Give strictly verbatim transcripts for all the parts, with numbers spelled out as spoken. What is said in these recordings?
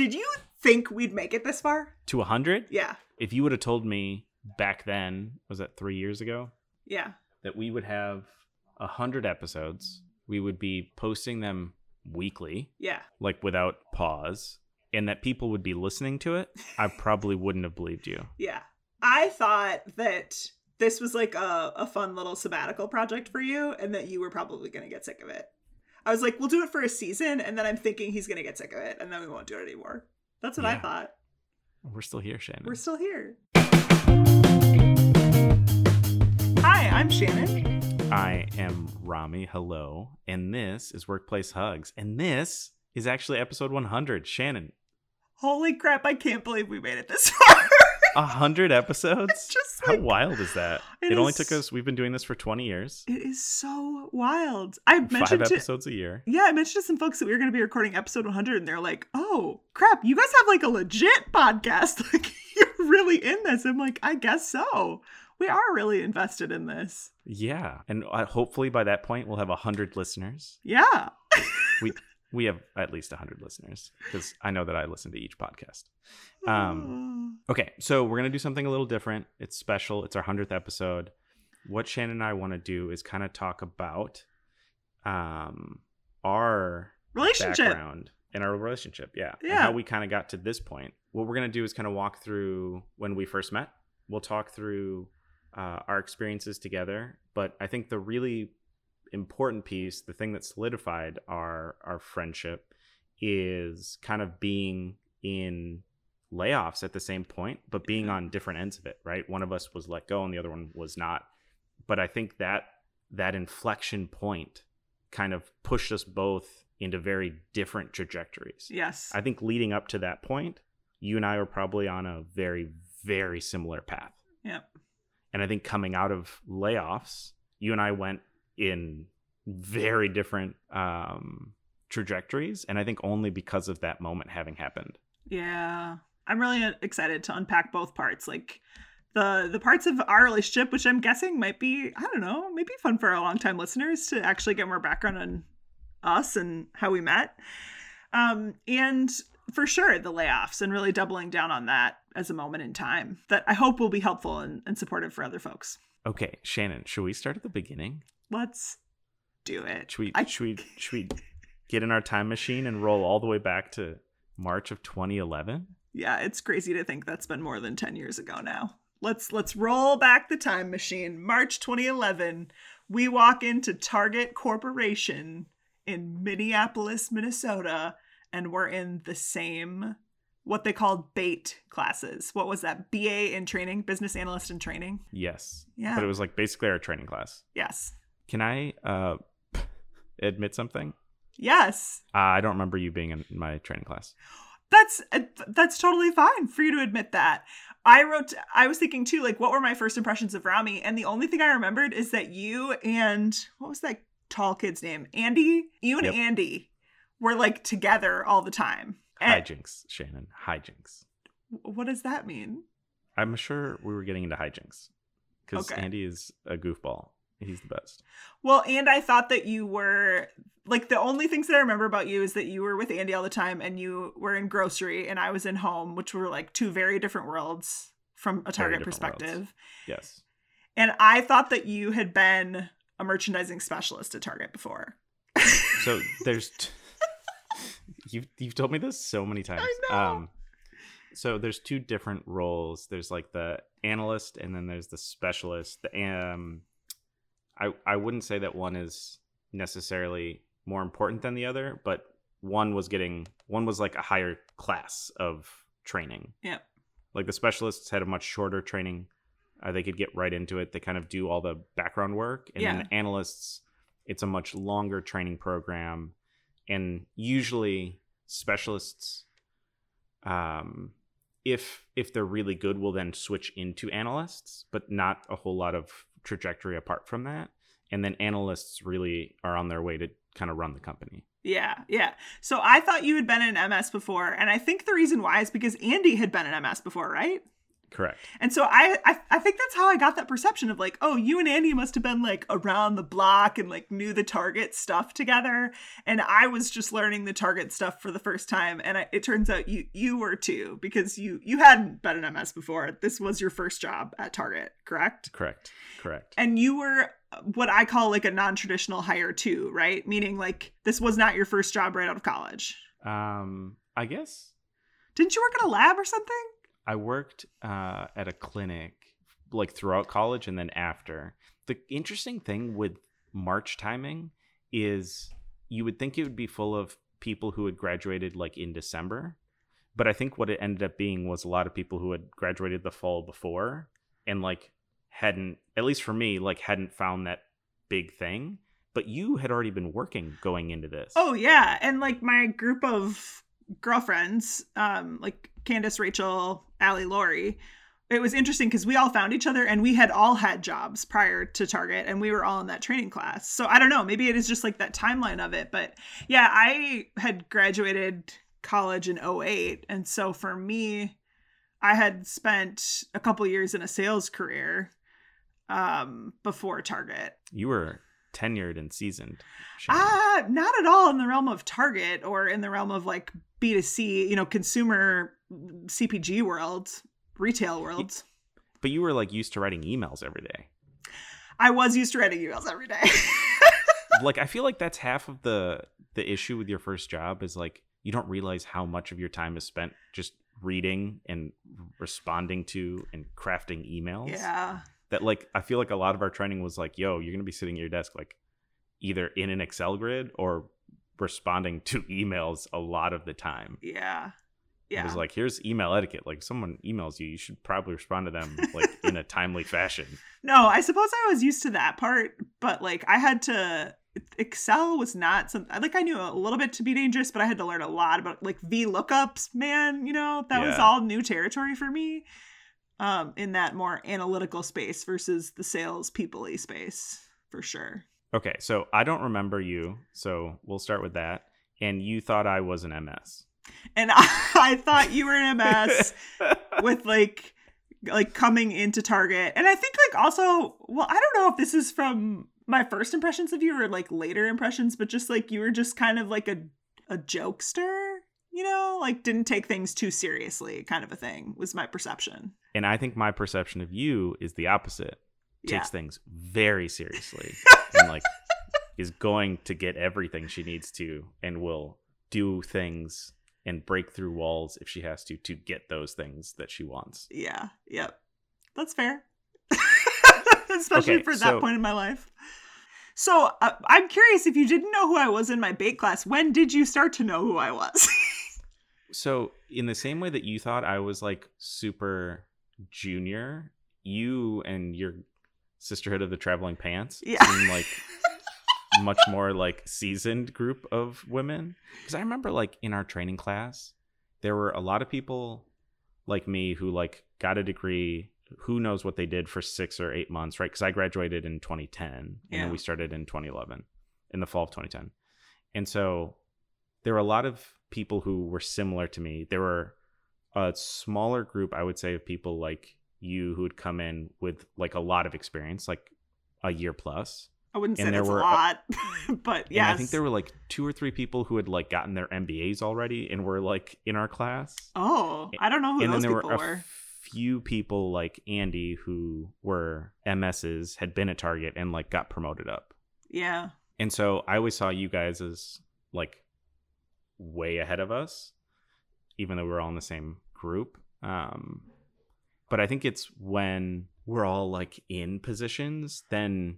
Did you think we'd make it this far? To one hundred? Yeah. If you would have told me back then, was that three years ago? Yeah. That we would have one hundred episodes. We would be posting them weekly. Yeah. Like without pause. And that people would be listening to it. I probably wouldn't have believed you. Yeah. I thought that this was like a, a fun little sabbatical project for you and that you were probably going to get sick of it. I was like, we'll do it for a season. And then I'm thinking he's going to get sick of it. And then we won't do it anymore. That's what yeah. I thought. We're still here, Shannon. We're still here. Hi, I'm Shannon. I am Rami. Hello. And this is Workplace Hugs. And this is actually episode one hundred. Shannon. Holy crap. I can't believe we made it this far. A hundred episodes? It's just like, how wild is that? It, it only is, took us, we've been doing this for twenty years. It is so wild. I mentioned Five episodes to, a year. Yeah, I mentioned to some folks that we were going to be recording episode one hundred and they're like, oh, crap, you guys have like a legit podcast. Like, you're really in this. I'm like, I guess so. We are really invested in this. Yeah. And hopefully by that point, we'll have one hundred listeners. Yeah. we we have at least one hundred listeners because I know that I listen to each podcast. Um, okay, so we're going to do something a little different. It's special. It's our one hundredth episode. What Shannon and I want to do is kind of talk about um, our relationship background and our relationship. Yeah. yeah. And how we kind of got to this point. What we're going to do is kind of walk through when we first met. We'll talk through uh, our experiences together. But I think the really important piece, the thing that solidified our, our friendship is kind of being in layoffs at the same point, but being on different ends of it, right? One of us was let go and the other one was not. But I think that that inflection point kind of pushed us both into very different trajectories. Yes. I think leading up to that point, you and I were probably on a very, very similar path. Yep. And I think coming out of layoffs, you and I went in very different um, trajectories. And I think only because of that moment having happened. Yeah. I'm really excited to unpack both parts, like the the parts of our relationship, which I'm guessing might be, I don't know, maybe fun for our longtime listeners to actually get more background on us and how we met. Um, and for sure, the layoffs and really doubling down on that as a moment in time that I hope will be helpful and, and supportive for other folks. Okay, Shannon, should we start at the beginning? Let's do it. Should we, I... should we, should we get in our time machine and roll all the way back to March of twenty eleven? Yeah, it's crazy to think that's been more than ten years ago now. Let's let's roll back the time machine. March twenty eleven, we walk into Target Corporation in Minneapolis, Minnesota, and we're in the same, what they called BATE classes. What was that? B A in training, business analyst in training? Yes. Yeah. But it was like basically our training class. Yes. Can I uh, admit something? Yes. Uh, I don't remember you being in my training class. That's that's totally fine for you to admit that. I wrote, I was thinking too, like, what were my first impressions of Rami? And the only thing I remembered is that you and, what was that tall kid's name? Andy? You and yep. Andy were like together all the time. And hijinks, Shannon. Hijinks. What does that mean? I'm sure we were getting into hijinks because okay. Andy is a goofball. He's the best. Well, and I thought that you were, like, the only things that I remember about you is that you were with Andy all the time and you were in grocery and I was in home, which were like two very different worlds from a Target perspective. Worlds. Yes. And I thought that you had been a merchandising specialist at Target before. So there's, t- you've, you've told me this so many times. I know. Um, so there's two different roles. There's like the analyst and then there's the specialist. The um. I, I wouldn't say that one is necessarily more important than the other, but one was getting, one was like a higher class of training. Yeah. Like the specialists had a much shorter training. Uh, they could get right into it. They kind of do all the background work. And yeah. then the analysts, it's a much longer training program. And usually specialists, um, if if they're really good, will then switch into analysts, but not a whole lot of trajectory apart from that. And then analysts really are on their way to kind of run the company. Yeah. Yeah. So I thought you had been in M S before. And I think the reason why is because Andy had been in M S before, right? Correct. And so I, I I think that's how I got that perception of like, oh, you and Andy must have been like around the block and like knew the Target stuff together. And I was just learning the Target stuff for the first time. And I, it turns out you you were too, because you you hadn't been an M S before. This was your first job at Target, correct? Correct. Correct. And you were what I call like a non-traditional hire too, right? Meaning like this was not your first job right out of college. Um, I guess. Didn't you work at a lab or something? I worked uh, at a clinic like throughout college and then after. The interesting thing with March timing is you would think it would be full of people who had graduated like in December. But I think what it ended up being was a lot of people who had graduated the fall before and like hadn't, at least for me, like hadn't found that big thing. But you had already been working going into this. Oh, yeah. And like my group of girlfriends, um, like Candace, Rachel, Allie, Lori, it was interesting because we all found each other and we had all had jobs prior to Target and we were all in that training class. So I don't know, maybe it is just like that timeline of it. But yeah, I had graduated college in oh eight. And so for me, I had spent a couple years in a sales career um, before Target. You were tenured and seasoned. Ah, uh, not at all in the realm of Target or in the realm of like B two C, you know, consumer C P G world, retail world. But you were like used to writing emails every day. I was used to writing emails every day. Like, I feel like that's half of the the issue with your first job is like you don't realize how much of your time is spent just reading and responding to and crafting emails. Yeah. That like, I feel like a lot of our training was like, yo, you're going to be sitting at your desk, like either in an Excel grid or responding to emails a lot of the time. Yeah. Yeah. It was like, here's email etiquette. Like if someone emails you, you should probably respond to them like in a timely fashion. No, I suppose I was used to that part, but like I had to, Excel was not something, like I knew a little bit to be dangerous, but I had to learn a lot about like V lookups, man, you know, that yeah. was all new territory for me. Um, in that more analytical space versus the sales people-y space, for sure. Okay, so I don't remember you, so we'll start with that. And you thought I was an M S. And I, I thought you were an M S with like like coming into Target. And I think like also, well, I don't know if this is from my first impressions of you or like later impressions, but just like you were just kind of like a a jokester. You know, like didn't take things too seriously kind of a thing was my perception. And I think my perception of you is the opposite. Yeah. Takes things very seriously and like is going to get everything she needs to and will do things and break through walls if she has to to get those things that she wants. Yeah. Yep. That's fair. Especially okay, for that so- point in my life. So uh, I'm curious, if you didn't know who I was in my bake class, when did you start to know who I was? So in the same way that you thought I was like super junior, you and your sisterhood of the traveling pants yeah. seem like much more like seasoned group of women. Because I remember like in our training class, there were a lot of people like me who like got a degree. Who knows what they did for six or eight months, right? Because I graduated in twenty ten and yeah. then we started in twenty eleven, in the fall of twenty ten. And so there were a lot of people who were similar to me. There were a smaller group, I would say, of people like you who would come in with like a lot of experience, like a year plus. I wouldn't say and there that's were, a lot, but yes. And I think there were like two or three people who had like gotten their M B As already and were like in our class. Oh, I don't know who and those then there people were. were. A few people like Andy who were M Ss, had been at Target and like got promoted up. Yeah. And so I always saw you guys as like way ahead of us, even though we were all in the same group. Um, but I think it's when we're all like in positions, then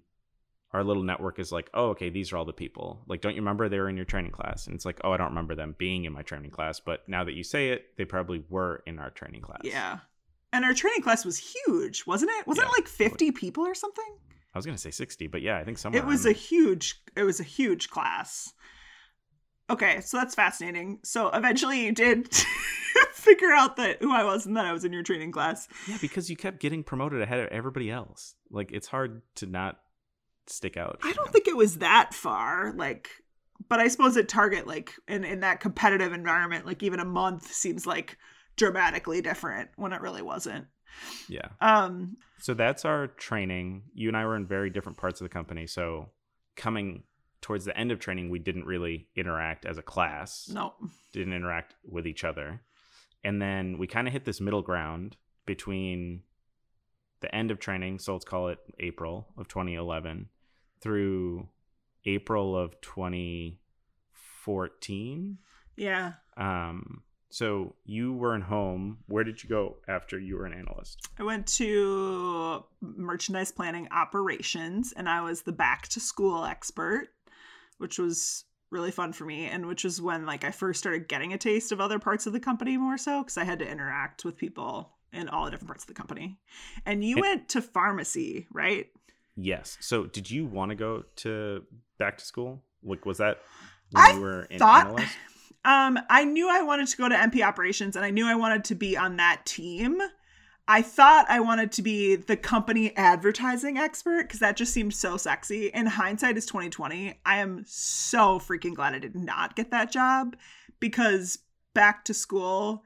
our little network is like, oh, okay, these are all the people. Like, don't you remember they were in your training class? And it's like, oh, I don't remember them being in my training class. But now that you say it, they probably were in our training class. Yeah. And our training class was huge, wasn't it? Wasn't yeah, it like fifty totally. people or something? I was going to say sixty, but yeah, I think somewhere. It was a huge, it was a huge class. Okay, so that's fascinating. So eventually you did figure out that who I was and that I was in your training class. Yeah, because you kept getting promoted ahead of everybody else. Like, it's hard to not stick out. I don't know? think it was that far, like, but I suppose at Target, like, in, in that competitive environment, like even a month seems like dramatically different when it really wasn't. Yeah. Um. So that's our training. You and I were in very different parts of the company. So coming towards the end of training, we didn't really interact as a class. No. Didn't interact with each other. And then we kind of hit this middle ground between the end of training, so let's call it April of twenty eleven, through April of twenty fourteen. Yeah. Um. So you were in home. Where did you go after you were an analyst? I went to merchandise planning operations, and I was the back to school expert, which was really fun for me, and which is when like I first started getting a taste of other parts of the company more so, because I had to interact with people in all the different parts of the company. And you and, went to pharmacy, right? Yes. So did you want to go to back to school? Like, was that when I you were an thought- analyst? Um, I knew I wanted to go to M P operations, and I knew I wanted to be on that team. I thought I wanted to be the company advertising expert because that just seemed so sexy. In hindsight, it's twenty twenty. I am so freaking glad I did not get that job, because back to school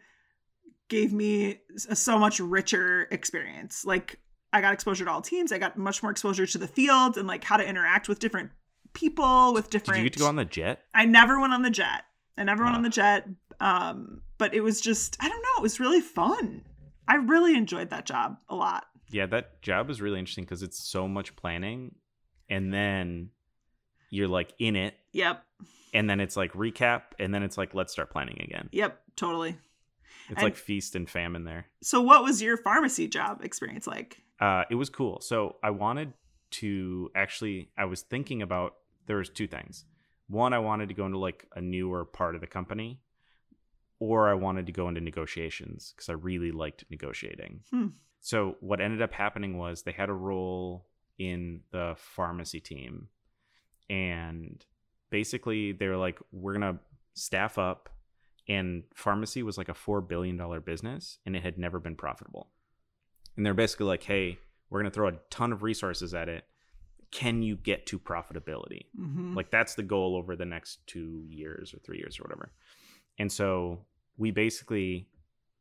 gave me a so much richer experience. Like, I got exposure to all teams. I got much more exposure to the field and like how to interact with different people with different. Did you get to go on the jet? I never went on the jet. And everyone wow. on the jet. Um, but it was just, I don't know, it was really fun. I really enjoyed that job a lot. Yeah, that job is really interesting because it's so much planning. And then you're like in it. Yep. And then it's like recap. And then it's like, let's start planning again. Yep, totally. It's and like feast and famine there. So what was your pharmacy job experience like? Uh, it was cool. So I wanted to actually, I was thinking about, there was two things. One, I wanted to go into like a newer part of the company, or I wanted to go into negotiations because I really liked negotiating. Hmm. So what ended up happening was they had a role in the pharmacy team, and basically they were like, we're going to staff up, and pharmacy was like a four billion dollars business, and it had never been profitable. And they're basically like, hey, we're going to throw a ton of resources at it. Can you get to profitability? Mm-hmm. Like, that's the goal over the next two years or three years or whatever. And so we basically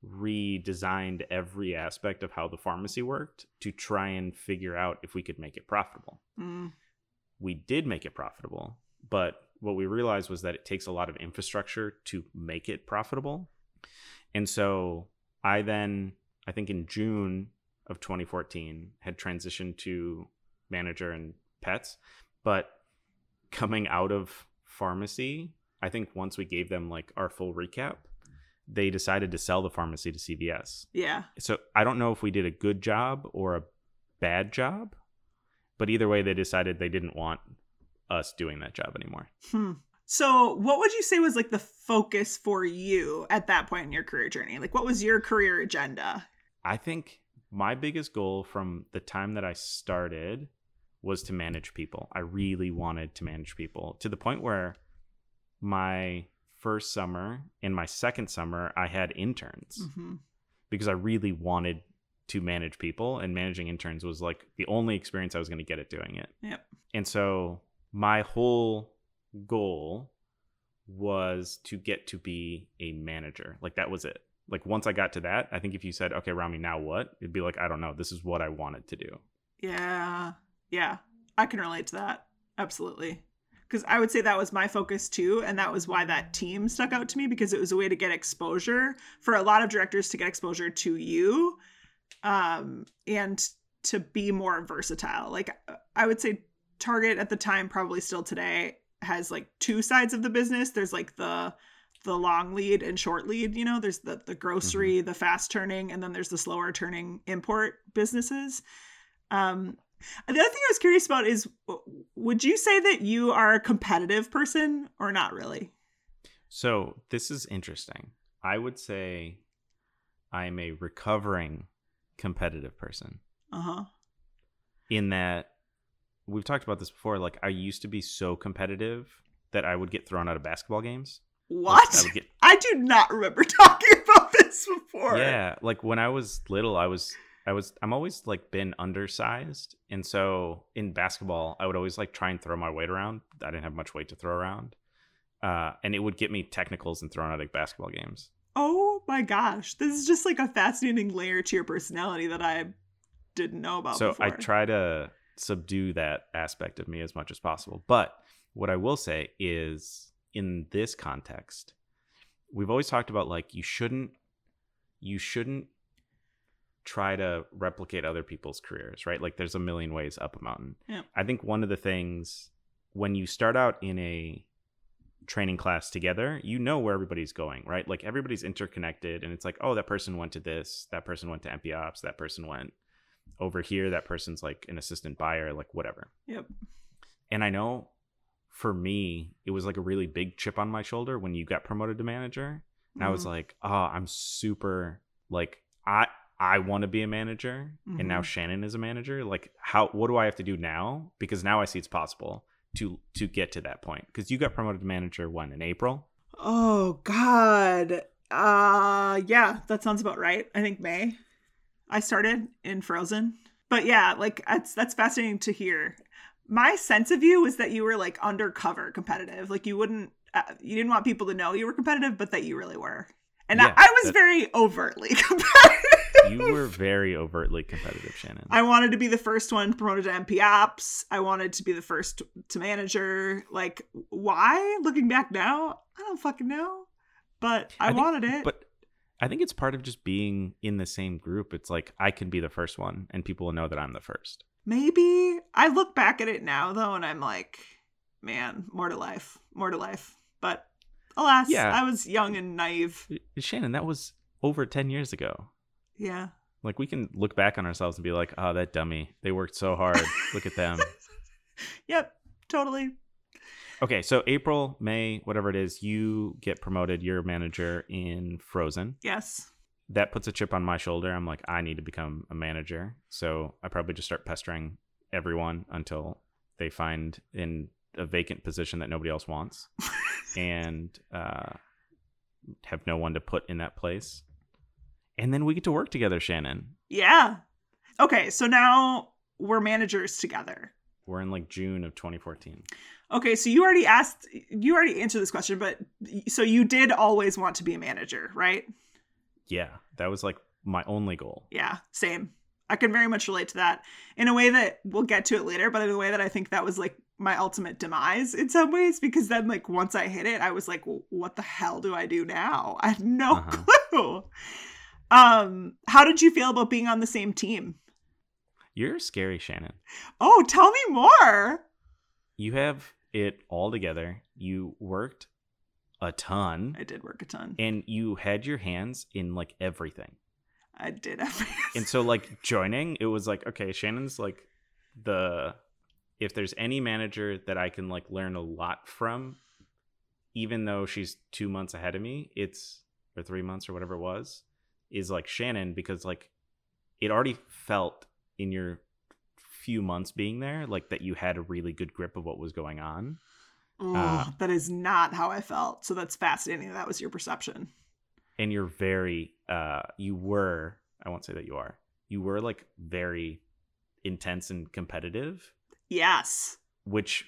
redesigned every aspect of how the pharmacy worked to try and figure out if we could make it profitable. Mm. We did make it profitable, but what we realized was that it takes a lot of infrastructure to make it profitable. And so I then, I think in June of twenty fourteen, had transitioned to manager and pets. But coming out of pharmacy, I think once we gave them like our full recap, they decided to sell the pharmacy to C V S. Yeah. So I don't know if we did a good job or a bad job, but either way, they decided they didn't want us doing that job anymore. Hmm. So what would you say was like the focus for you at that point in your career journey? Like, what was your career agenda? I think my biggest goal from the time that I started was to manage people. I really wanted to manage people to the point where my first summer and my second summer, I had interns mm-hmm. because I really wanted to manage people, and managing interns was like the only experience I was going to get at doing it. Yep. And so my whole goal was to get to be a manager. Like, that was it. Like, once I got to that, I think if you said, okay, Rami, now what? It'd be like, I don't know. This is what I wanted to do. Yeah. Yeah. I can relate to that. Absolutely. Because I would say that was my focus too. And that was why that team stuck out to me, because it was a way to get exposure for a lot of directors to get exposure to you um, and to be more versatile. Like, I would say Target at the time, probably still today, has like two sides of the business. There's like the... the long lead and short lead, you know, there's the, the grocery, mm-hmm. the fast turning, and then there's the slower turning import businesses. Um, the other thing I was curious about is, would you say that you are a competitive person or not really? So this is interesting. I would say I'm a recovering competitive person. Uh-huh. In that, we've talked about this before, like, I used to be so competitive that I would get thrown out of basketball games. What? I, would get... I do not remember talking about this before. Yeah, like when I was little, I was, I was, I'm always like been undersized, and so in basketball, I would always like try and throw my weight around. I didn't have much weight to throw around, uh, and it would get me technicals and thrown out of basketball games. Oh my gosh, this is just like a fascinating layer to your personality that I didn't know about so before. I try to subdue that aspect of me as much as possible. But what I will say is, in this context, we've always talked about like you shouldn't you shouldn't try to replicate other people's careers, right? Like there's a million ways up a mountain. Yeah. I think one of the things when you start out in a training class together, you know where everybody's going, right? Like everybody's interconnected and it's like, oh, that person went to this, that person went to M P Ops, that person went over here, that person's like an assistant buyer, like whatever. Yep. And I know for me, it was like a really big chip on my shoulder when you got promoted to manager. And mm-hmm. I was like, oh, I'm super like, I, I want to be a manager, mm-hmm. and now Shannon is a manager. Like, how? What do I have to do now? Because now I see it's possible to to get to that point. Because you got promoted to manager when in April. Oh God, uh, yeah, that sounds about right. I think May. I started in Frozen, but yeah, like that's that's fascinating to hear. My sense of you was that you were like undercover competitive. Like you wouldn't, uh, you didn't want people to know you were competitive, but that you really were. And yeah, I, I was that... very overtly competitive. You were very overtly competitive, Shannon. I wanted to be the first one promoted to M P Ops. I wanted to be the first to manager. Like, why? Looking back now, I don't fucking know. But I, I think, wanted it. But I think it's part of just being in the same group. It's like, I can be the first one and people will know that I'm the first. Maybe. I look back at it now, though, and I'm like, man, more to life. More to life. But alas, yeah. I was young and naive. Shannon, that was over ten years ago. Yeah. Like we can look back on ourselves and be like, oh, that dummy. They worked so hard. Look at them. Yep. Totally. Okay. So April, May, whatever it is, you get promoted. You're a manager in Frozen. Yes. That puts a chip on my shoulder. I'm like, I need to become a manager. So I probably just start pestering everyone until they find in a vacant position that nobody else wants and uh, have no one to put in that place. And then we get to work together, Shannon. Yeah. Okay, so now we're managers together. We're in like June of twenty fourteen. Okay, so you already asked, you already answered this question, but so you did always want to be a manager, right? Yeah, that was like my only goal. Yeah, same. I can very much relate to that in a way that we'll get to it later, but in a way that I think that was like my ultimate demise in some ways, because then like once I hit it, I was like, well, what the hell do I do now? I had no uh-huh. clue. Um, how did you feel about being on the same team? You're scary, Shannon. Oh, tell me more. You have it all together. You worked a ton. I did work a ton. And you had your hands in like everything. I did have my hands. And so like joining, it was like, okay, Shannon's like the, if there's any manager that I can like learn a lot from, even though she's two months ahead of me, it's, or three months or whatever it was. Is like Shannon, because like it already felt in your few months being there like that you had a really good grip of what was going on. Ugh, uh, that is not how I felt. So that's fascinating. That was your perception. And you're very, uh, you were, I won't say that you are, you were like very intense and competitive. Yes. Which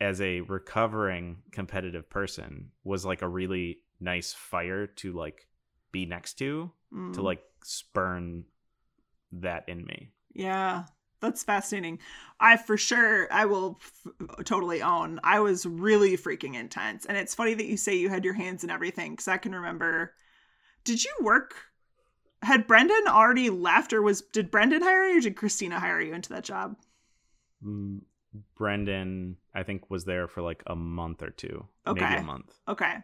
as a recovering competitive person was like a really nice fire to like be next to mm. to like spurn that in me. Yeah, that's fascinating. I for sure I will f- totally own I was really freaking intense. And it's funny that you say you had your hands in everything, because I can remember, did you work, had Brendan already left, or was did Brendan hire you, or did Christina hire you into that job? mm, Brendan I think was there for like a month or two. Okay. Maybe a month. Okay.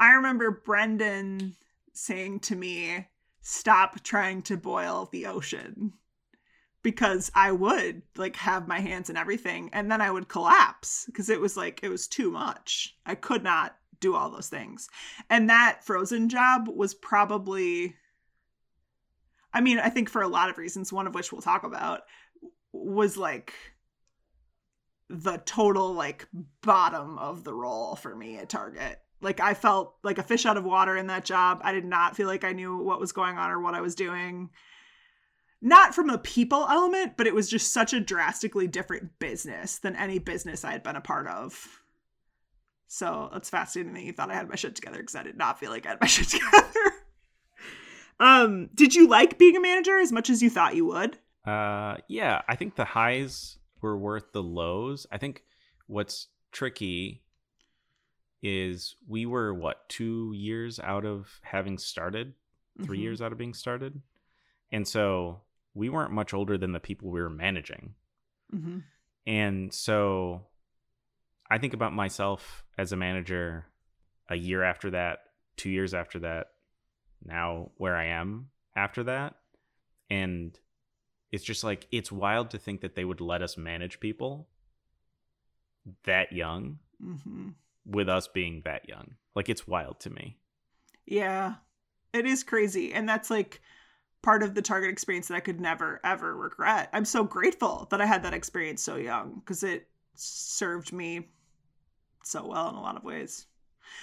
I remember Brendan saying to me, stop trying to boil the ocean, because I would like have my hands in everything and then I would collapse, because it was like it was too much. I could not do all those things. And that Frozen job was probably, I mean, I think for a lot of reasons, one of which we'll talk about, was like the total like bottom of the roll for me at Target. Like, I felt like a fish out of water in that job. I did not feel like I knew what was going on or what I was doing. Not from a people element, but it was just such a drastically different business than any business I had been a part of. So it's fascinating that you thought I had my shit together, because I did not feel like I had my shit together. Um, did you like being a manager as much as you thought you would? Uh, yeah, I think the highs were worth the lows. I think what's tricky is we were, what, two years out of having started? Three mm-hmm. years out of being started? And so we weren't much older than the people we were managing. Mm-hmm. And so I think about myself as a manager a year after that, two years after that, now where I am after that. And it's just like, it's wild to think that they would let us manage people that young mm-hmm. with us being that young. Like, it's wild to me. Yeah, it is crazy. And that's like part of the Target experience that I could never, ever regret. I'm so grateful that I had that experience so young because it served me so well in a lot of ways.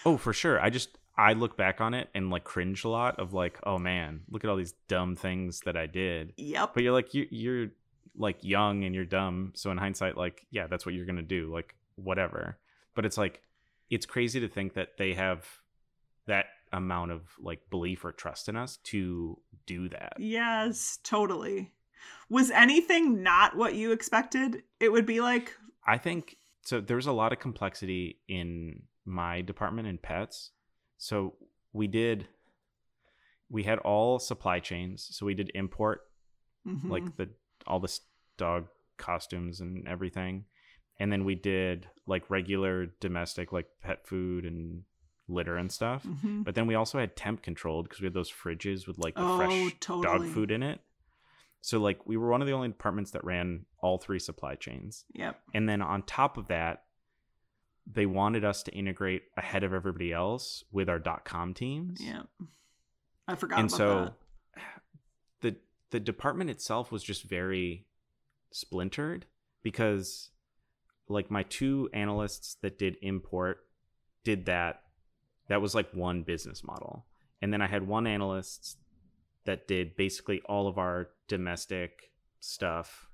Oh, for sure. I just, I look back on it and like cringe a lot of like, oh man, look at all these dumb things that I did. Yep. But you're like, you're, you're like young and you're dumb. So in hindsight, like, yeah, that's what you're going to do. Like, whatever. But it's like, it's crazy to think that they have that amount of like belief or trust in us to do that. Yes, totally. Was anything not what you expected it would be like? I think so. There's a lot of complexity in my department in pets. So we did, we had all supply chains. So we did import mm-hmm. like the, all the dog costumes and everything. And then we did like regular domestic, like pet food and litter and stuff. Mm-hmm. But then we also had temp controlled because we had those fridges with like the oh, fresh totally. dog food in it. So like we were one of the only departments that ran all three supply chains. Yep. And then on top of that, they wanted us to integrate ahead of everybody else with our dot-com teams. Yeah. I forgot and about so that. The the department itself was just very splintered because like my two analysts that did import did that. That was like one business model. And then I had one analyst that did basically all of our domestic stuff.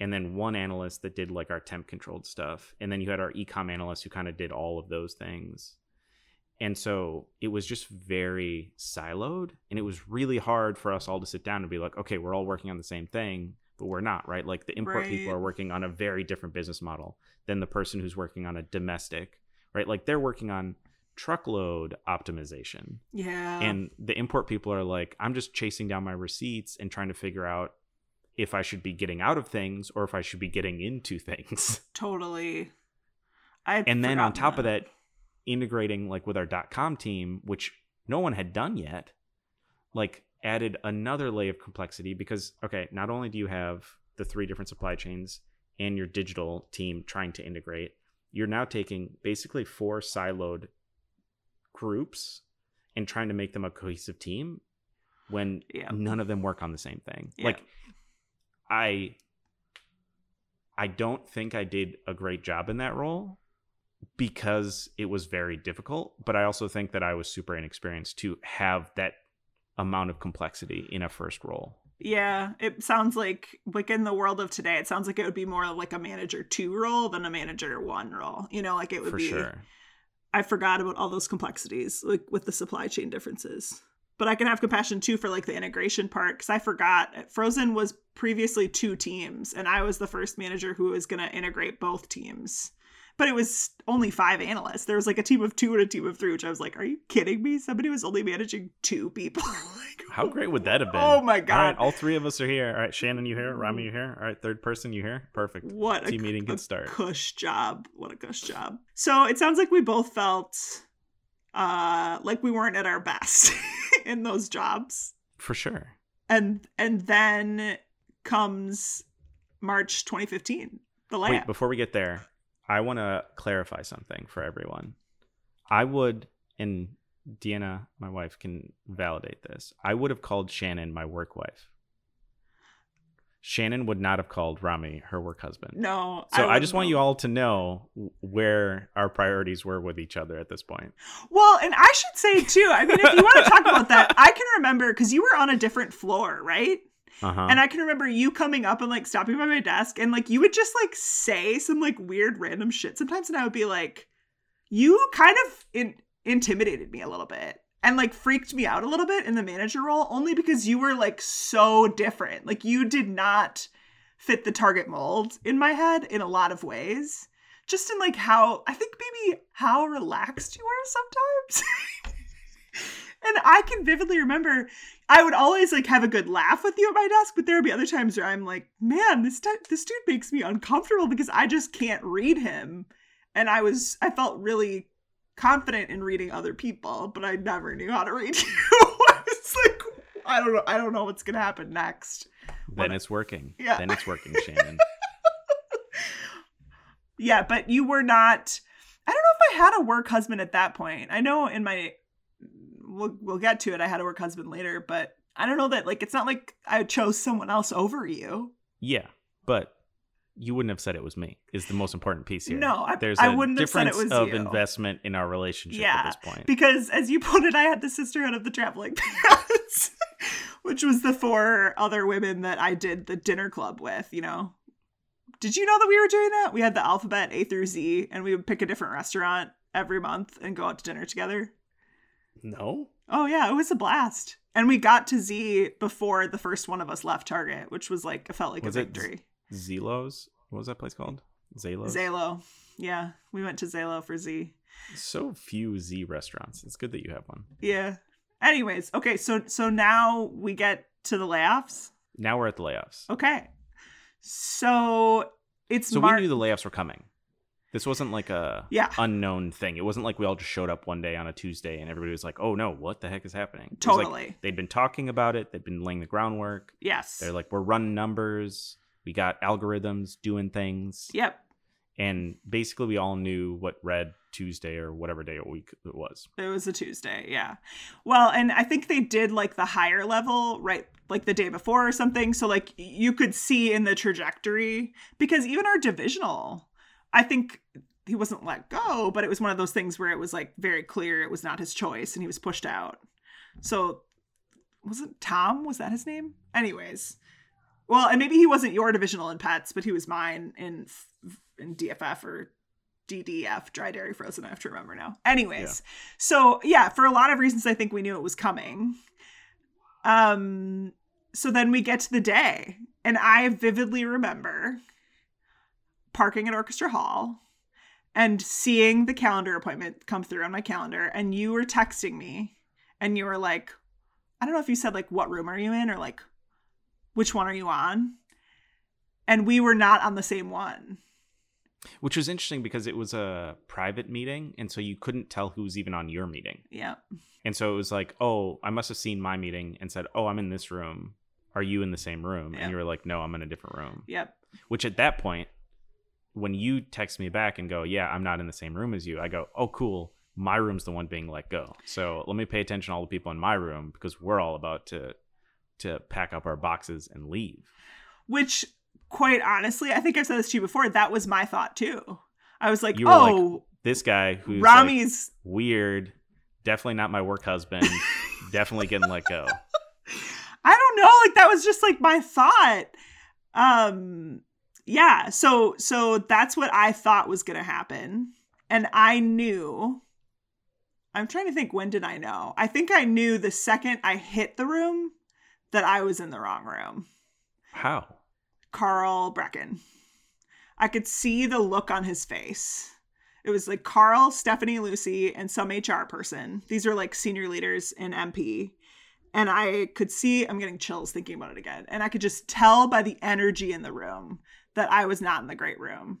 And then one analyst that did like our temp controlled stuff. And then you had our e-com analyst who kind of did all of those things. And so it was just very siloed. And it was really hard for us all to sit down and be like, okay, we're all working on the same thing, but we're not, right? Like the import right. people are working on a very different business model than the person who's working on a domestic, right? Like they're working on truckload optimization. Yeah. And the import people are like, I'm just chasing down my receipts and trying to figure out if I should be getting out of things or if I should be getting into things. Totally. I and then on top that. of that, integrating like with our dot-com team, which no one had done yet, like added another layer of complexity because, okay, not only do you have the three different supply chains and your digital team trying to integrate, you're now taking basically four siloed groups and trying to make them a cohesive team when yeah. none of them work on the same thing. Yeah. Like, I I don't think I did a great job in that role because it was very difficult, but I also think that I was super inexperienced to have that amount of complexity in a first role. Yeah, it sounds like, like in the world of today, it sounds like it would be more of like a manager two role than a manager one role. You know, like it would For be, sure. I forgot about all those complexities, like with the supply chain differences. But I can have compassion, too, for, like, the integration part, because I forgot. Frozen was previously two teams, and I was the first manager who was going to integrate both teams. But it was only five analysts. There was, like, a team of two and a team of three, which I was like, are you kidding me? Somebody was only managing two people. Like, how great would that have been? Oh, my God. All right, all three of us are here. All right, Shannon, you here? Rami, you here? All right, third person, you here? Perfect. What Team a, meeting can start. cush job. What a cush job. So it sounds like we both felt uh, like we weren't at our best. in those jobs. For sure. And and then comes March twenty fifteen, the layout. Wait, before we get there, I want to clarify something for everyone. I would, and Deanna, my wife, can validate this. I would have called Shannon my work wife. Shannon would not have called Rami her work husband. No. So I, I just know. want you all to know where our priorities were with each other at this point. Well, and I should say, too, I mean, if you want to talk about that, I can remember because you were on a different floor, right? Uh-huh. And I can remember you coming up and like stopping by my desk and like you would just like say some like weird random shit sometimes. And I would be like, you kind of in- intimidated me a little bit. and like freaked me out a little bit in the manager role, only because you were like so different. Like you did not fit the Target mold in my head in a lot of ways. Just in like how, I think maybe how relaxed you were sometimes. And I can vividly remember, I would always like have a good laugh with you at my desk, but there would be other times where I'm like, man, this t- this dude makes me uncomfortable because I just can't read him. And I was, I felt really confident in reading other people, but I never knew how to read you. It's like, I don't know, I don't know what's going to happen next. Then what, it's working. Yeah. Then it's working, Shannon. Yeah, but you were not, I don't know if I had a work husband at that point. I know in my... We'll, we'll get to it. I had a work husband later, but I don't know that, like, it's not like I chose someone else over you. Yeah, but you wouldn't have said it was me is the most important piece here. No, I, There's I wouldn't have said it was you. There's a difference of investment in our relationship yeah, at this point. Because as you put it, I had the sisterhood of the traveling pants, which was the four other women that I did the dinner club with, you know. Did you know that we were doing that? We had the alphabet A through Z, and we would pick a different restaurant every month and go out to dinner together. No. Oh, yeah. It was a blast. And we got to Z before the first one of us left Target, which was like, it felt like was a victory. Z- Zelo's? What was that place called? Zelo's? Zelo. Yeah. We went to Zelo for Z. So few Z restaurants. It's good that you have one. Yeah. Anyways. Okay. So, so now we get to the layoffs. Now we're at the layoffs. Okay. So it's So Mar- we knew the layoffs were coming. This wasn't like a yeah. unknown thing. It wasn't like we all just showed up one day on a Tuesday and everybody was like, oh, no, what the heck is happening? Totally. It was like they'd been talking about it. They'd been laying the groundwork. Yes. They're like, we're running numbers. We got algorithms doing things. Yep. And basically we all knew what Red Tuesday or whatever day of the week it was. It was a Tuesday. Yeah. Well, and I think they did like the higher level, right? Like the day before or something. So like you could see in the trajectory because even our divisional... I think he wasn't let go, but it was one of those things where it was like very clear it was not his choice and he was pushed out. So was it Tom? Was that his name? Anyways. Well, and maybe he wasn't your divisional in pets, but he was mine in in D F F or D D F, dry dairy frozen. I have to remember now. Anyways. Yeah. So yeah, for a lot of reasons, I think we knew it was coming. Um. So then we get to the day and I vividly remember parking at Orchestra Hall and seeing the calendar appointment come through on my calendar. And you were texting me and you were like, I don't know if you said like, what room are you in? Or like, which one are you on? And we were not on the same one. Which was interesting because it was a private meeting. And so you couldn't tell who was even on your meeting. Yeah. And so it was like, oh, I must have seen my meeting and said, oh, I'm in this room. Are you in the same room? Yep. And you were like, no, I'm in a different room. Yep. Which at that point, when you text me back and go, yeah, I'm not in the same room as you, I go, oh, cool. My room's the one being let go. So let me pay attention to all the people in my room because we're all about to to pack up our boxes and leave. Which, quite honestly, I think I've said this to you before. That was my thought, too. I was like, you oh, were like, this guy who's Rami's like, weird, definitely not my work husband, definitely getting let go. I don't know. Like, that was just like my thought. Um... Yeah, so so that's what I thought was going to happen. And I knew, I'm trying to think, when did I know? I think I knew the second I hit the room that I was in the wrong room. How? Carl Brecken. I could see the look on his face. It was like Carl, Stephanie, Lucy, and some H R person. These were like senior leaders in M P. And I could see, I'm getting chills thinking about it again. And I could just tell by the energy in the room that I was not in the great room.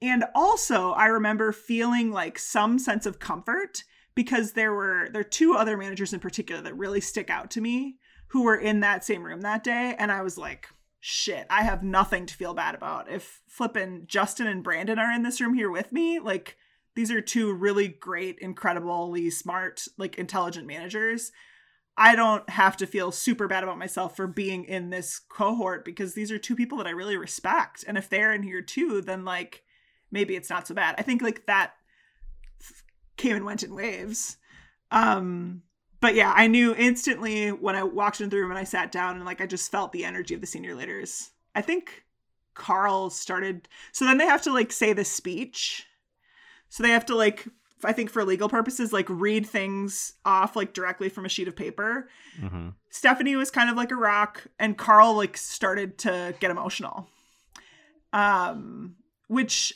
And also I remember feeling like some sense of comfort because there were, there are two other managers in particular that really stick out to me who were in that same room that day. And I was like, shit, I have nothing to feel bad about. If flippin' Justin and Brandon are in this room here with me, like these are two really great, incredibly smart, like intelligent managers. I don't have to feel super bad about myself for being in this cohort because these are two people that I really respect. And if they're in here too, then like, maybe it's not so bad. I think like that came and went in waves. Um, but yeah, I knew instantly when I walked into the room and I sat down and like, I just felt the energy of the senior leaders. I think Carl started. So then they have to like say the speech. So they have to like I think for legal purposes, like read things off like directly from a sheet of paper. Mm-hmm. Stephanie was kind of like a rock, and Carl like started to get emotional. Um, which,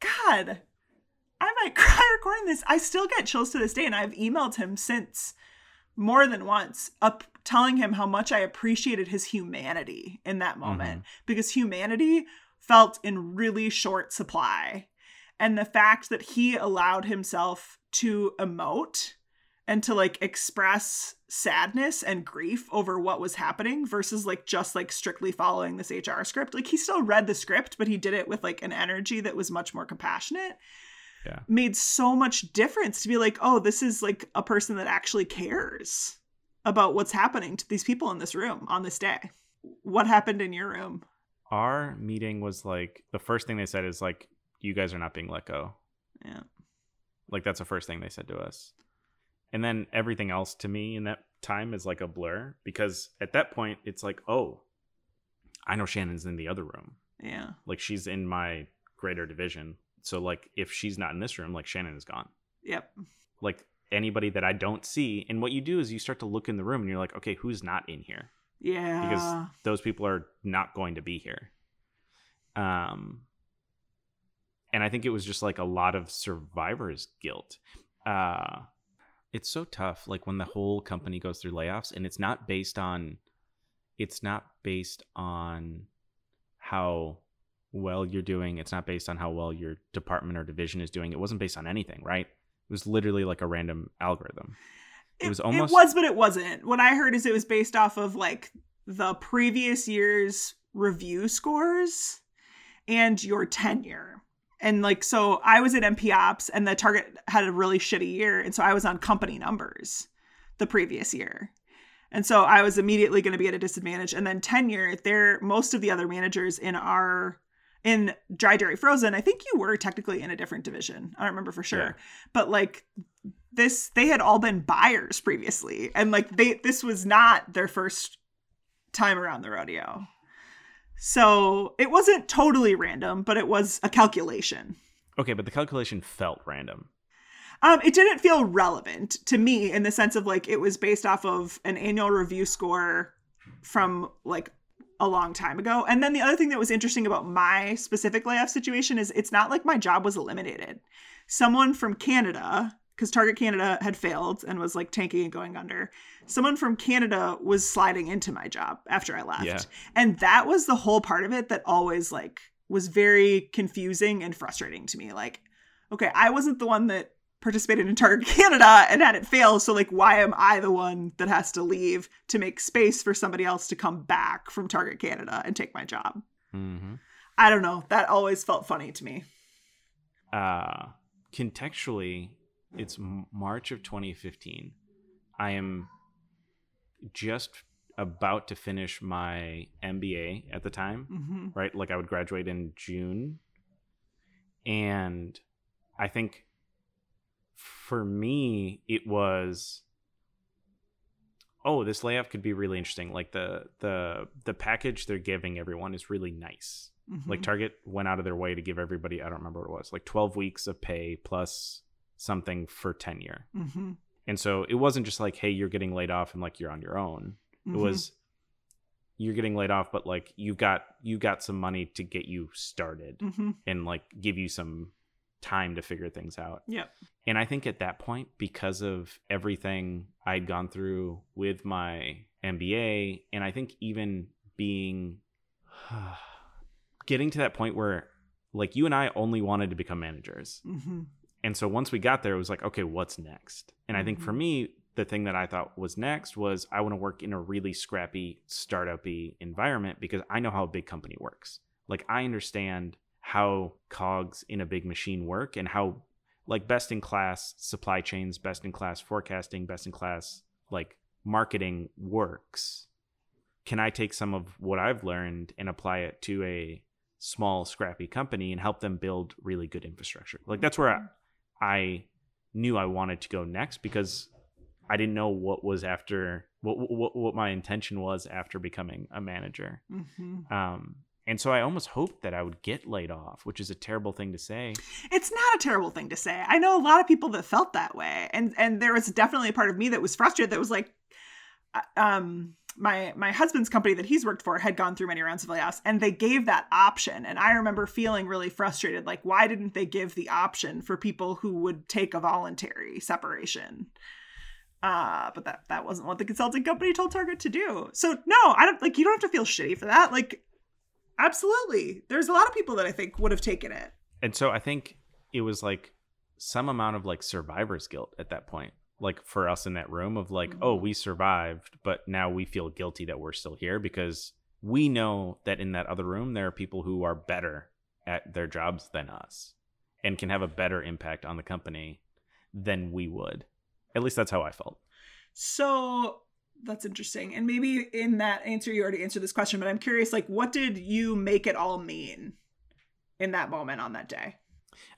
God, I might cry recording this. I still get chills to this day, and I've emailed him since more than once up telling him how much I appreciated his humanity in that moment, mm-hmm. because humanity felt in really short supply. And the fact that he allowed himself to emote and to like express sadness and grief over what was happening versus like just like strictly following this H R script. Like he still read the script, but he did it with like an energy that was much more compassionate. Yeah. Made so much difference to be like, oh, this is like a person that actually cares about what's happening to these people in this room on this day. What happened in your room? Our meeting was like, the first thing they said is like, you guys are not being let go. Yeah. Like that's the first thing they said to us. And then everything else to me in that time is like a blur, because at that point it's like, oh, I know Shannon's in the other room. Yeah. Like she's in my greater division. So like if she's not in this room, like Shannon is gone. Yep. Like anybody that I don't see. And what you do is you start to look in the room and you're like, okay, who's not in here? Yeah. Because those people are not going to be here. Um, And I think it was just like a lot of survivor's guilt. Uh, it's so tough. Like when the whole company goes through layoffs, and it's not based on, it's not based on how well you're doing. It's not based on how well your department or division is doing. It wasn't based on anything, right? It was literally like a random algorithm. It, it was almost. It was, but it wasn't. What I heard is it was based off of like the previous year's review scores and your tenure. And like, so I was at M P Ops, and the Target had a really shitty year. And so I was on company numbers the previous year. And so I was immediately going to be at a disadvantage. And then tenure, there, most of the other managers in our, in Dry Dairy Frozen, I think you were technically in a different division. I don't remember for sure. Yeah. But like this, they had all been buyers previously. And like they, this was not their first time around the rodeo. So it wasn't totally random, but it was a calculation. Okay, but the calculation felt random. Um, it didn't feel relevant to me in the sense of like it was based off of an annual review score from like a long time ago. And then the other thing that was interesting about my specific layoff situation is it's not like my job was eliminated. Someone from Canada, because Target Canada had failed and was like tanking and going under. Someone from Canada was sliding into my job after I left. Yeah. And that was the whole part of it that always like was very confusing and frustrating to me. Like, okay, I wasn't the one that participated in Target Canada and had it fail. So like, why am I the one that has to leave to make space for somebody else to come back from Target Canada and take my job? Mm-hmm. I don't know. That always felt funny to me. Uh, contextually, it's March of twenty fifteen. I am just about to finish my M B A at the time, mm-hmm. right? Like I would graduate in June. And I think for me, it was, oh, this layoff could be really interesting. Like the the the package they're giving everyone is really nice. Mm-hmm. Like Target went out of their way to give everybody, I don't remember what it was, like twelve weeks of pay plus something for tenure. Mm-hmm. And so it wasn't just like, hey, you're getting laid off and like you're on your own. Mm-hmm. It was you're getting laid off, but like you got you got some money to get you started, mm-hmm. and like give you some time to figure things out. Yeah. And I think at that point, because of everything I'd gone through with my M B A, and I think even being getting to that point where like you and I only wanted to become managers. Mm-hmm. And so once we got there, it was like, okay, what's next? And I think for me, the thing that I thought was next was I want to work in a really scrappy, startup-y environment, because I know how a big company works. Like I understand how cogs in a big machine work, and how like best-in-class supply chains, best-in-class forecasting, best-in-class like marketing works. Can I take some of what I've learned and apply it to a small, scrappy company and help them build really good infrastructure? Like that's where I, I knew I wanted to go next, because I didn't know what was after, what what, what my intention was after becoming a manager. Mm-hmm. Um, And so I almost hoped that I would get laid off, which is a terrible thing to say. It's not a terrible thing to say. I know a lot of people that felt that way. And and there was definitely a part of me that was frustrated, that was like, um, my my husband's company that he's worked for had gone through many rounds of layoffs, and they gave that option. And I remember feeling really frustrated, like, why didn't they give the option for people who would take a voluntary separation? Uh, but that, that wasn't what the consulting company told Target to do. So no, I don't like, you don't have to feel shitty for that. Like, absolutely. There's a lot of people that I think would have taken it. And so I think it was like some amount of like survivor's guilt at that point, like for us in that room of like, mm-hmm. oh, we survived, but now we feel guilty that we're still here because we know that in that other room, there are people who are better at their jobs than us and can have a better impact on the company than we would. At least that's how I felt. So that's interesting. And maybe in that answer, you already answered this question, but I'm curious, like, what did you make it all mean in that moment on that day?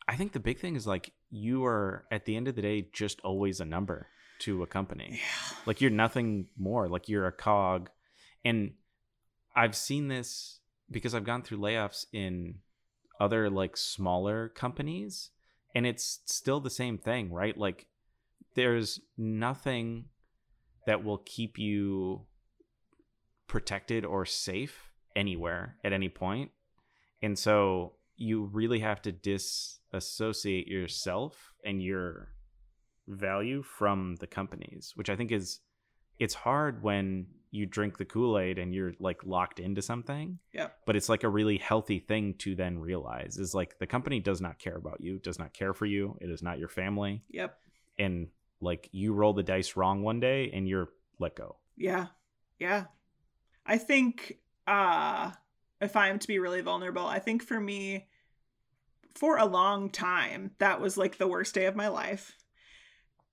I think the big thing is like, you are at the end of the day, just always a number to a company. Yeah. Like you're nothing more, like you're a cog. And I've seen this because I've gone through layoffs in other like smaller companies, and it's still the same thing, right? Like, there's nothing that will keep you protected or safe anywhere at any point. And so you really have to disassociate yourself and your value from the companies, which I think is, it's hard when you drink the Kool-Aid and you're like locked into something. Yeah. But it's like a really healthy thing to then realize is like the company does not care about you, does not care for you. It is not your family. Yep. And like you roll the dice wrong one day and you're let go. Yeah. Yeah. I think uh, if I'm to be really vulnerable, I think for me, for a long time, that was like the worst day of my life.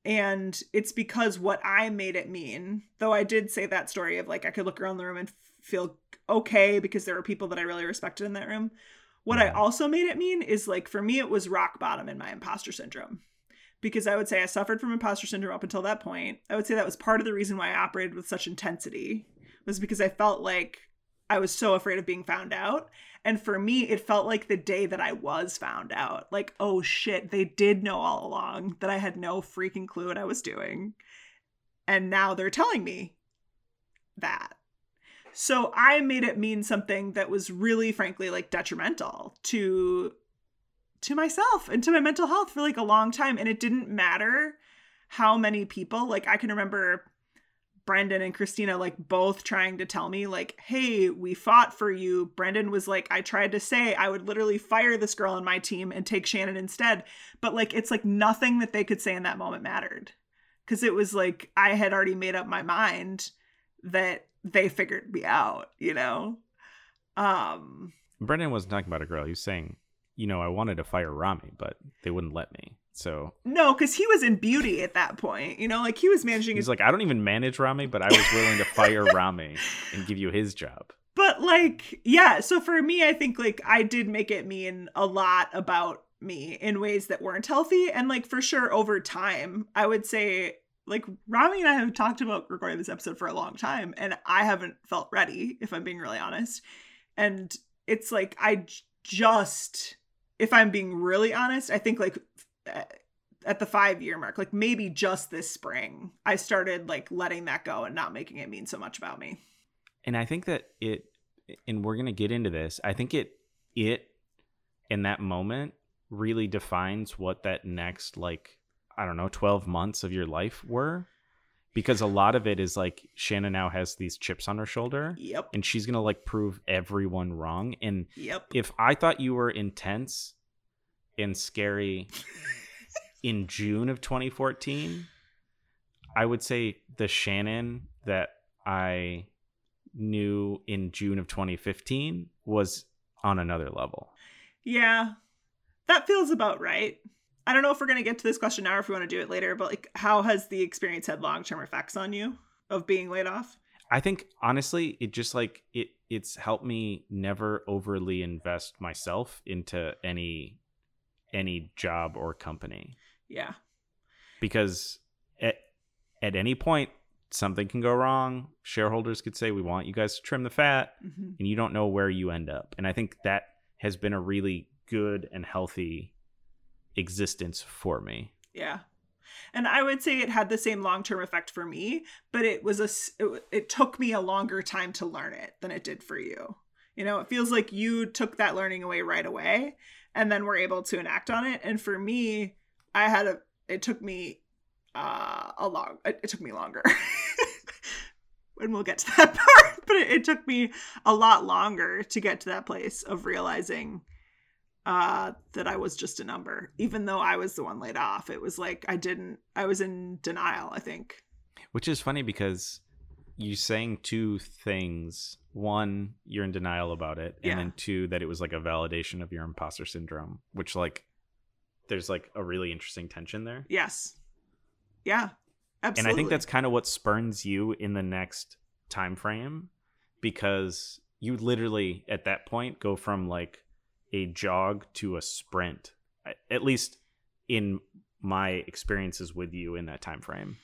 And it's because what I made it mean, though I did say that story of like, I could look around the room and feel okay because there were people that I really respected in that room. What yeah. I also made it mean is like, for me, it was rock bottom in my imposter syndrome. Because I would say I suffered from imposter syndrome up until that point. I would say that was part of the reason why I operated with such intensity, was because I felt like I was so afraid of being found out. And for me, it felt like the day that I was found out, like, oh shit, they did know all along that I had no freaking clue what I was doing. And now they're telling me that. So I made it mean something that was really, frankly, like detrimental to to myself and to my mental health for like a long time. And it didn't matter how many people, like I can remember Brendan and Christina, like both trying to tell me like, hey, we fought for you. Brendan was like, I tried to say I would literally fire this girl on my team and take Shannon instead. But like, it's like nothing that they could say in that moment mattered. Cause it was like, I had already made up my mind that they figured me out, you know? Um, Brendan wasn't talking about a girl. He was saying, you know, I wanted to fire Rami, but they wouldn't let me. So no, because he was in beauty at that point. You know, like he was managing. He's his... like, I don't even manage Rami, but I was willing to fire Rami and give you his job. But like, yeah. So for me, I think like I did make it mean a lot about me in ways that weren't healthy. And like for sure, over time, I would say like Rami and I have talked about recording this episode for a long time, and I haven't felt ready, if I'm being really honest. And it's like I j- just. If I'm being really honest, I think like at the five year mark, like maybe just this spring, I started like letting that go and not making it mean so much about me. And I think that it, and we're going to get into this, I think it, it in that moment really defines what that next, like, I don't know, twelve months of your life were. Because a lot of it is like Shannon now has these chips on her shoulder. Yep. And she's going to like prove everyone wrong. And yep. If I thought you were intense and scary in June of twenty fourteen, I would say the Shannon that I knew in June of twenty fifteen was on another level. Yeah, that feels about right. I don't know if we're going to get to this question now or if we want to do it later, but like, how has the experience had long-term effects on you of being laid off? I think, honestly, it just like, it it's helped me never overly invest myself into any, any job or company. Yeah. Because at, at any point, something can go wrong. Shareholders could say, we want you guys to trim the fat, mm-hmm. and you don't know where you end up. And I think that has been a really good and healthy existence for me. Yeah. And I would say it had the same long-term effect for me, but it was a, it, it took me a longer time to learn it than it did for you. You know, it feels like you took that learning away right away and then were able to enact on it. And for me, I had a, it took me uh, a long, it, it took me longer. And we'll get to that part, but it, it took me a lot longer to get to that place of realizing uh, that I was just a number, even though I was the one laid off. It was like, I didn't, I was in denial, I think. Which is funny because you're saying two things. One, you're in denial about it. And yeah. then two, that it was like a validation of your imposter syndrome, which like, there's like a really interesting tension there. Yes. Yeah. Absolutely. And I think that's kind of what spurns you in the next time frame, because you literally at that point go from like a jog to a sprint, at least in my experiences with you in that time frame.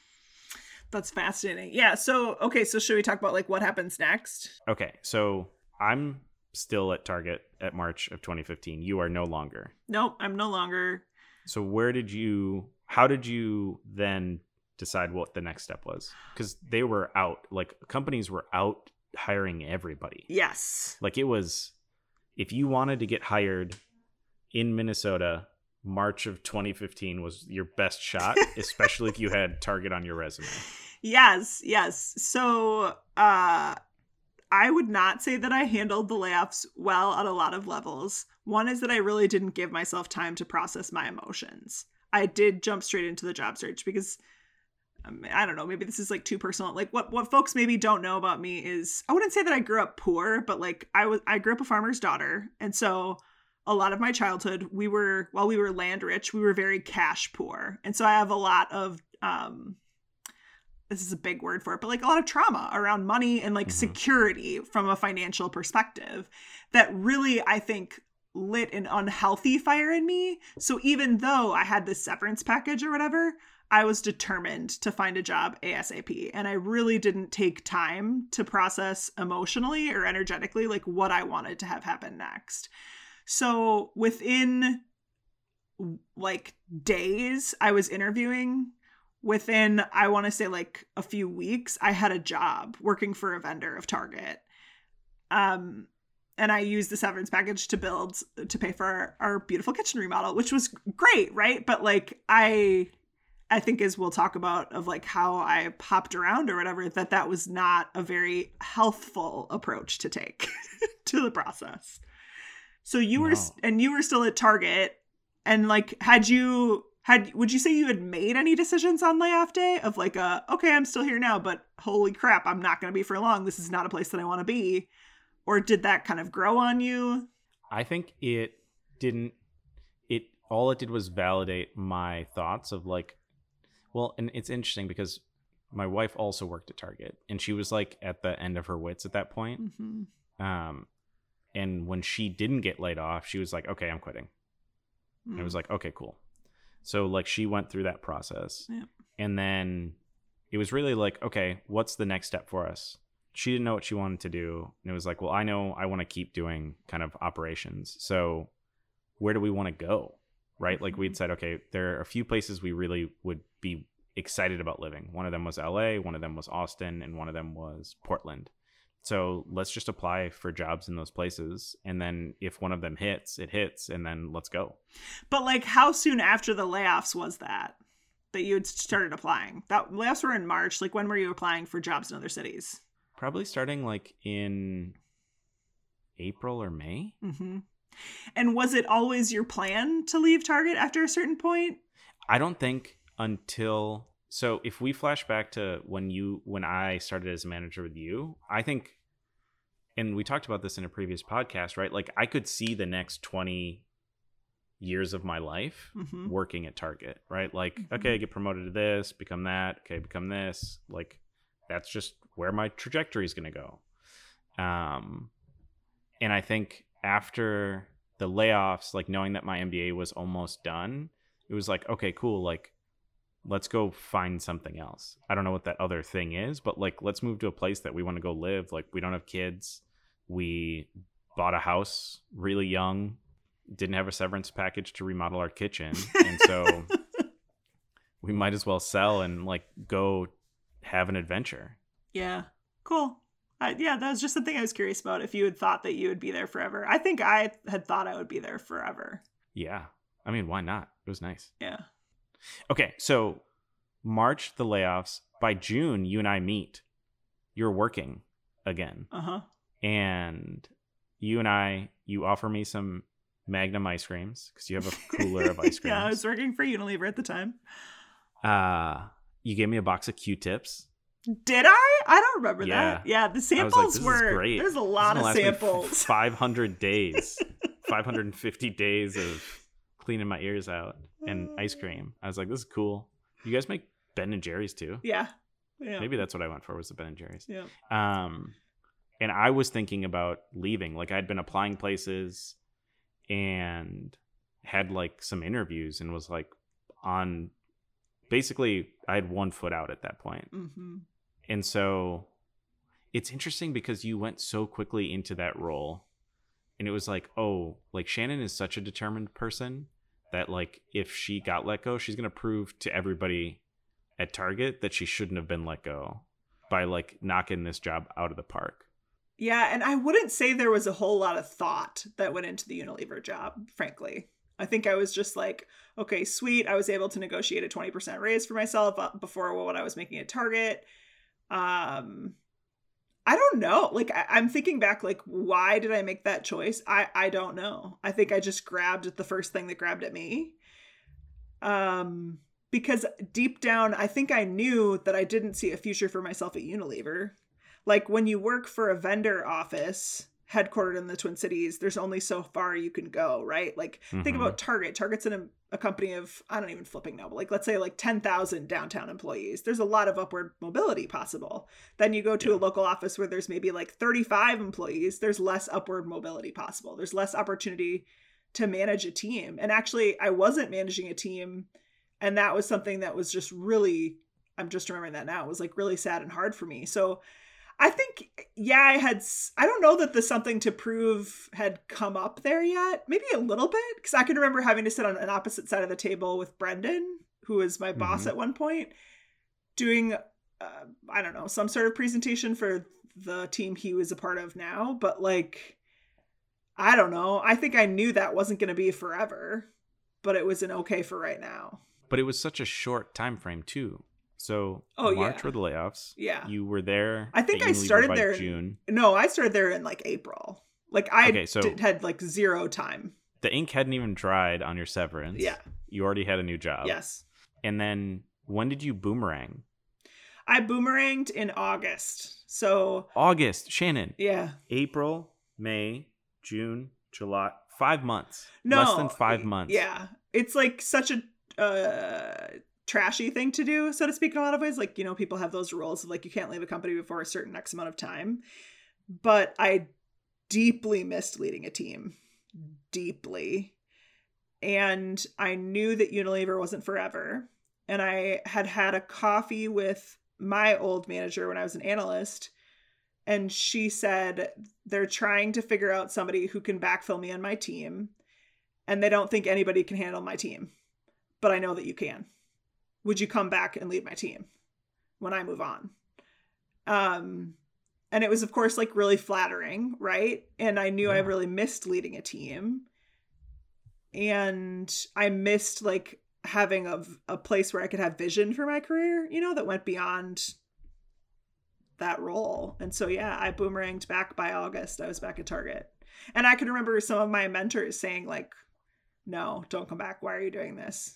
That's fascinating. Yeah. So, okay. So should we talk about like what happens next? Okay. So I'm still at Target at March of twenty fifteen. You are no longer. Nope. I'm no longer. So where did you, how did you then decide what the next step was? Because they were out, like companies were out hiring everybody. Yes. Like it was, if you wanted to get hired in Minnesota, March of twenty fifteen was your best shot, especially if you had Target on your resume. Yes. Yes. So uh, I would not say that I handled the layoffs well on a lot of levels. One is that I really didn't give myself time to process my emotions. I did jump straight into the job search because I don't know, maybe this is like too personal. Like what, what folks maybe don't know about me is I wouldn't say that I grew up poor, but like I was, I grew up a farmer's daughter. And so a lot of my childhood, we were, while we were land rich, we were very cash poor. And so I have a lot of, um, this is a big word for it, but like a lot of trauma around money and like mm-hmm. security from a financial perspective that really, I think, lit an unhealthy fire in me. So even though I had this severance package or whatever, I was determined to find a job ASAP. And I really didn't take time to process emotionally or energetically, like what I wanted to have happen next. So within like days, I was interviewing. Within, I want to say like a few weeks, I had a job working for a vendor of Target. Um, and I used the severance package to build, to pay for our, our beautiful kitchen remodel, which was great, right? But like I... I think as we'll talk about of like how I popped around or whatever, that that was not a very healthful approach to take to the process. So you no. were, and you were still at Target, and like, had you had, would you say you had made any decisions on layoff day of like, a, okay, I'm still here now, but holy crap, I'm not going to be for long. This is not a place that I want to be. Or did that kind of grow on you? I think it didn't, it, all it did was validate my thoughts of like, well, and it's interesting because my wife also worked at Target and she was like at the end of her wits at that point. Mm-hmm. Um, and when she didn't get laid off, she was like, okay, I'm quitting. Mm. And I was like, okay, cool. So like she went through that process. Yep. And then it was really like, okay, what's the next step for us? She didn't know what she wanted to do. And it was like, well, I know I want to keep doing kind of operations. So where do we want to go? Right? Like we'd said, okay, there are a few places we really would be excited about living. One of them was L A, one of them was Austin, and one of them was Portland. So let's just apply for jobs in those places. And then if one of them hits, it hits, and then let's go. But like how soon after the layoffs was that, that you had started applying? That layoffs were in March. Like when were you applying for jobs in other cities? Probably starting like in April or May. Mm-hmm. And was it always your plan to leave Target after a certain point? I don't think until... So if we flash back to when you when I started as a manager with you, I think, and we talked about this in a previous podcast, right? Like I could see the next twenty years of my life mm-hmm. working at Target, right? Like, mm-hmm. okay, get promoted to this, become that, okay, become this. Like that's just where my trajectory is going to go. Um, and I think... after the layoffs, like knowing that my M B A was almost done, it was like, okay, cool. Like let's go find something else. I don't know what that other thing is, but like, let's move to a place that we want to go live. Like, we don't have kids. We bought a house really young, didn't have a severance package to remodel our kitchen. And so we might as well sell and like go have an adventure. Yeah. Cool. Uh, yeah, that was just the thing I was curious about. If you had thought that you would be there forever. I think I had thought I would be there forever. Yeah. I mean, why not? It was nice. Yeah. Okay. So March, the layoffs. By June, you and I meet. You're working again. Uh-huh. And you and I, you offer me some Magnum ice creams because you have a cooler of ice creams. Yeah, I was working for Unilever at the time. Uh, you gave me a box of Q-tips. Did I? I don't remember yeah. that. Yeah, the samples like, were great. There's a lot of samples. five hundred days, five hundred fifty days of cleaning my ears out and ice cream. I was like, this is cool. You guys make Ben and Jerry's too? Yeah. yeah. Maybe that's what I went for, was the Ben and Jerry's. Yeah. Um, and I was thinking about leaving. Like, I'd been applying places and had like some interviews and was like on basically I had one foot out at that point. Mm-hmm. And so it's interesting because you went so quickly into that role and it was like, oh, like Shannon is such a determined person that like if she got let go, she's going to prove to everybody at Target that she shouldn't have been let go by like knocking this job out of the park. Yeah. And I wouldn't say there was a whole lot of thought that went into the Unilever job, frankly. I think I was just like, okay, sweet. I was able to negotiate a twenty percent raise for myself before what I was making at Target. Um, I don't know. Like, I- I'm thinking back, like, why did I make that choice? I-, I don't know. I think I just grabbed at the first thing that grabbed at me. Um, because deep down, I think I knew that I didn't see a future for myself at Unilever. Like, when you work for a vendor office headquartered in the Twin Cities, there's only so far you can go, right? Like, mm-hmm. think about Target. Target's in a, a company of, I don't even flipping know, but like, let's say like ten thousand downtown employees. There's a lot of upward mobility possible. Then you go to yeah. a local office where there's maybe like thirty-five employees. There's less upward mobility possible. There's less opportunity to manage a team. And actually, I wasn't managing a team. And that was something that was just really, I'm just remembering that now, it was like really sad and hard for me. So I think, yeah, I had, I don't know that the something to prove had come up there yet. Maybe a little bit, because I can remember having to sit on an opposite side of the table with Brendan, who was my mm-hmm. boss at one point, doing, uh, I don't know, some sort of presentation for the team he was a part of now. But like, I don't know. I think I knew that wasn't going to be forever, but it was an okay for right now. But it was such a short time frame too. So oh, March yeah. were the layoffs. Yeah. You were there. I think I started there in June. No, I started there in like April. Like I okay, so did, had like zero time. The ink hadn't even dried on your severance. Yeah. You already had a new job. Yes. And then when did you boomerang? I boomeranged in August. So August, Shannon. Yeah. April, May, June, July. Five months. No. Less than five months. Yeah. It's like such a... Uh, trashy thing to do, so to speak, in a lot of ways. Like, you know, people have those rules of like, you can't leave a company before a certain X amount of time. But I deeply missed leading a team. Deeply. And I knew that Unilever wasn't forever. And I had had a coffee with my old manager when I was an analyst. And she said, they're trying to figure out somebody who can backfill me on my team. And they don't think anybody can handle my team. But I know that you can. Would you come back and lead my team when I move on? Um, and it was, of course, like really flattering, right? And I knew yeah. I really missed leading a team. And I missed like having a, a place where I could have vision for my career, you know, that went beyond that role. And so, yeah, I boomeranged back by August. I was back at Target. And I can remember some of my mentors saying like, no, don't come back. Why are you doing this?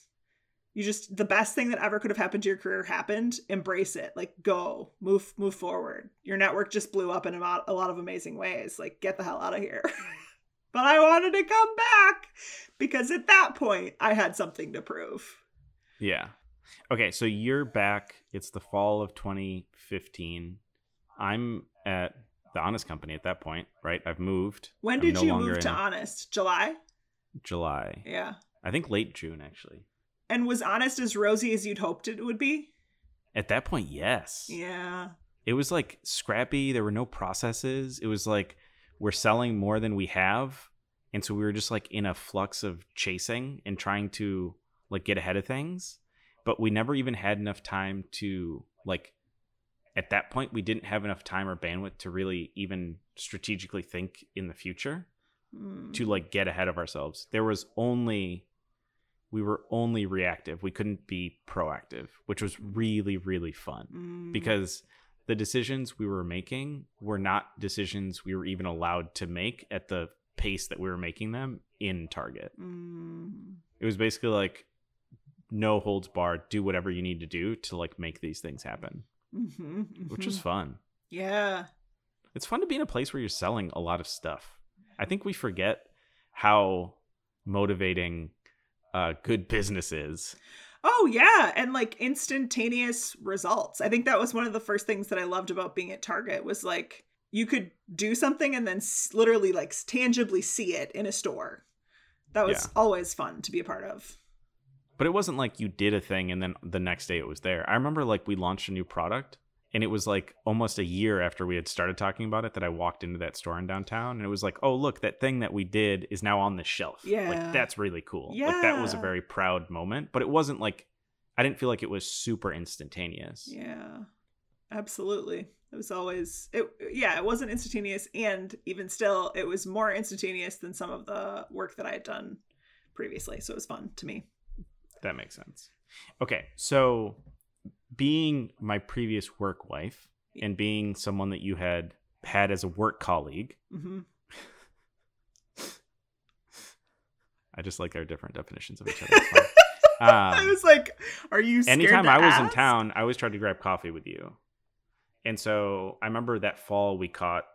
You just, the best thing that ever could have happened to your career happened. Embrace it. Like, go, move, move forward. Your network just blew up in a lot, a lot of amazing ways. Like, get the hell out of here. But I wanted to come back because at that point I had something to prove. Yeah. Okay. So you're back. It's the fall of twenty fifteen. I'm at the Honest Company at that point, right? I've moved. When did you move to Honest? July? July. Yeah. I think late June, actually. And was Honest as rosy as you'd hoped it would be? At that point, yes. Yeah. It was like scrappy. There were no processes. It was like we're selling more than we have. And so we were just like in a flux of chasing and trying to like get ahead of things. But we never even had enough time to like, at that point, we didn't have enough time or bandwidth to really even strategically think in the future mm. to like get ahead of ourselves. There was only... We were only reactive. We couldn't be proactive, which was really, really fun mm. because the decisions we were making were not decisions we were even allowed to make at the pace that we were making them in Target. Mm. It was basically like no holds barred, do whatever you need to do to like make these things happen, mm-hmm, mm-hmm. which was fun. Yeah. It's fun to be in a place where you're selling a lot of stuff. I think we forget how motivating Uh, good businesses. Oh, yeah. And like instantaneous results. I think that was one of the first things that I loved about being at Target was like you could do something and then s- literally like tangibly see it in a store. That was yeah. always fun to be a part of. But it wasn't like you did a thing and then the next day it was there. I remember like we launched a new product and it was like almost a year after we had started talking about it that I walked into that store in downtown. And it was like, oh, look, that thing that we did is now on the shelf. Yeah. Like, that's really cool. Yeah. Like, that was a very proud moment. But it wasn't like, I didn't feel like it was super instantaneous. Yeah, absolutely. It was always, it. yeah, it wasn't instantaneous. And even still, it was more instantaneous than some of the work that I had done previously. So it was fun to me. That makes sense. Okay, so... being my previous work wife and being someone that you had had as a work colleague. Mm-hmm. I just like our different definitions of each other. um, I was like, are you scared anytime to I ask? Was in town, I always tried to grab coffee with you. And so I remember that fall we caught,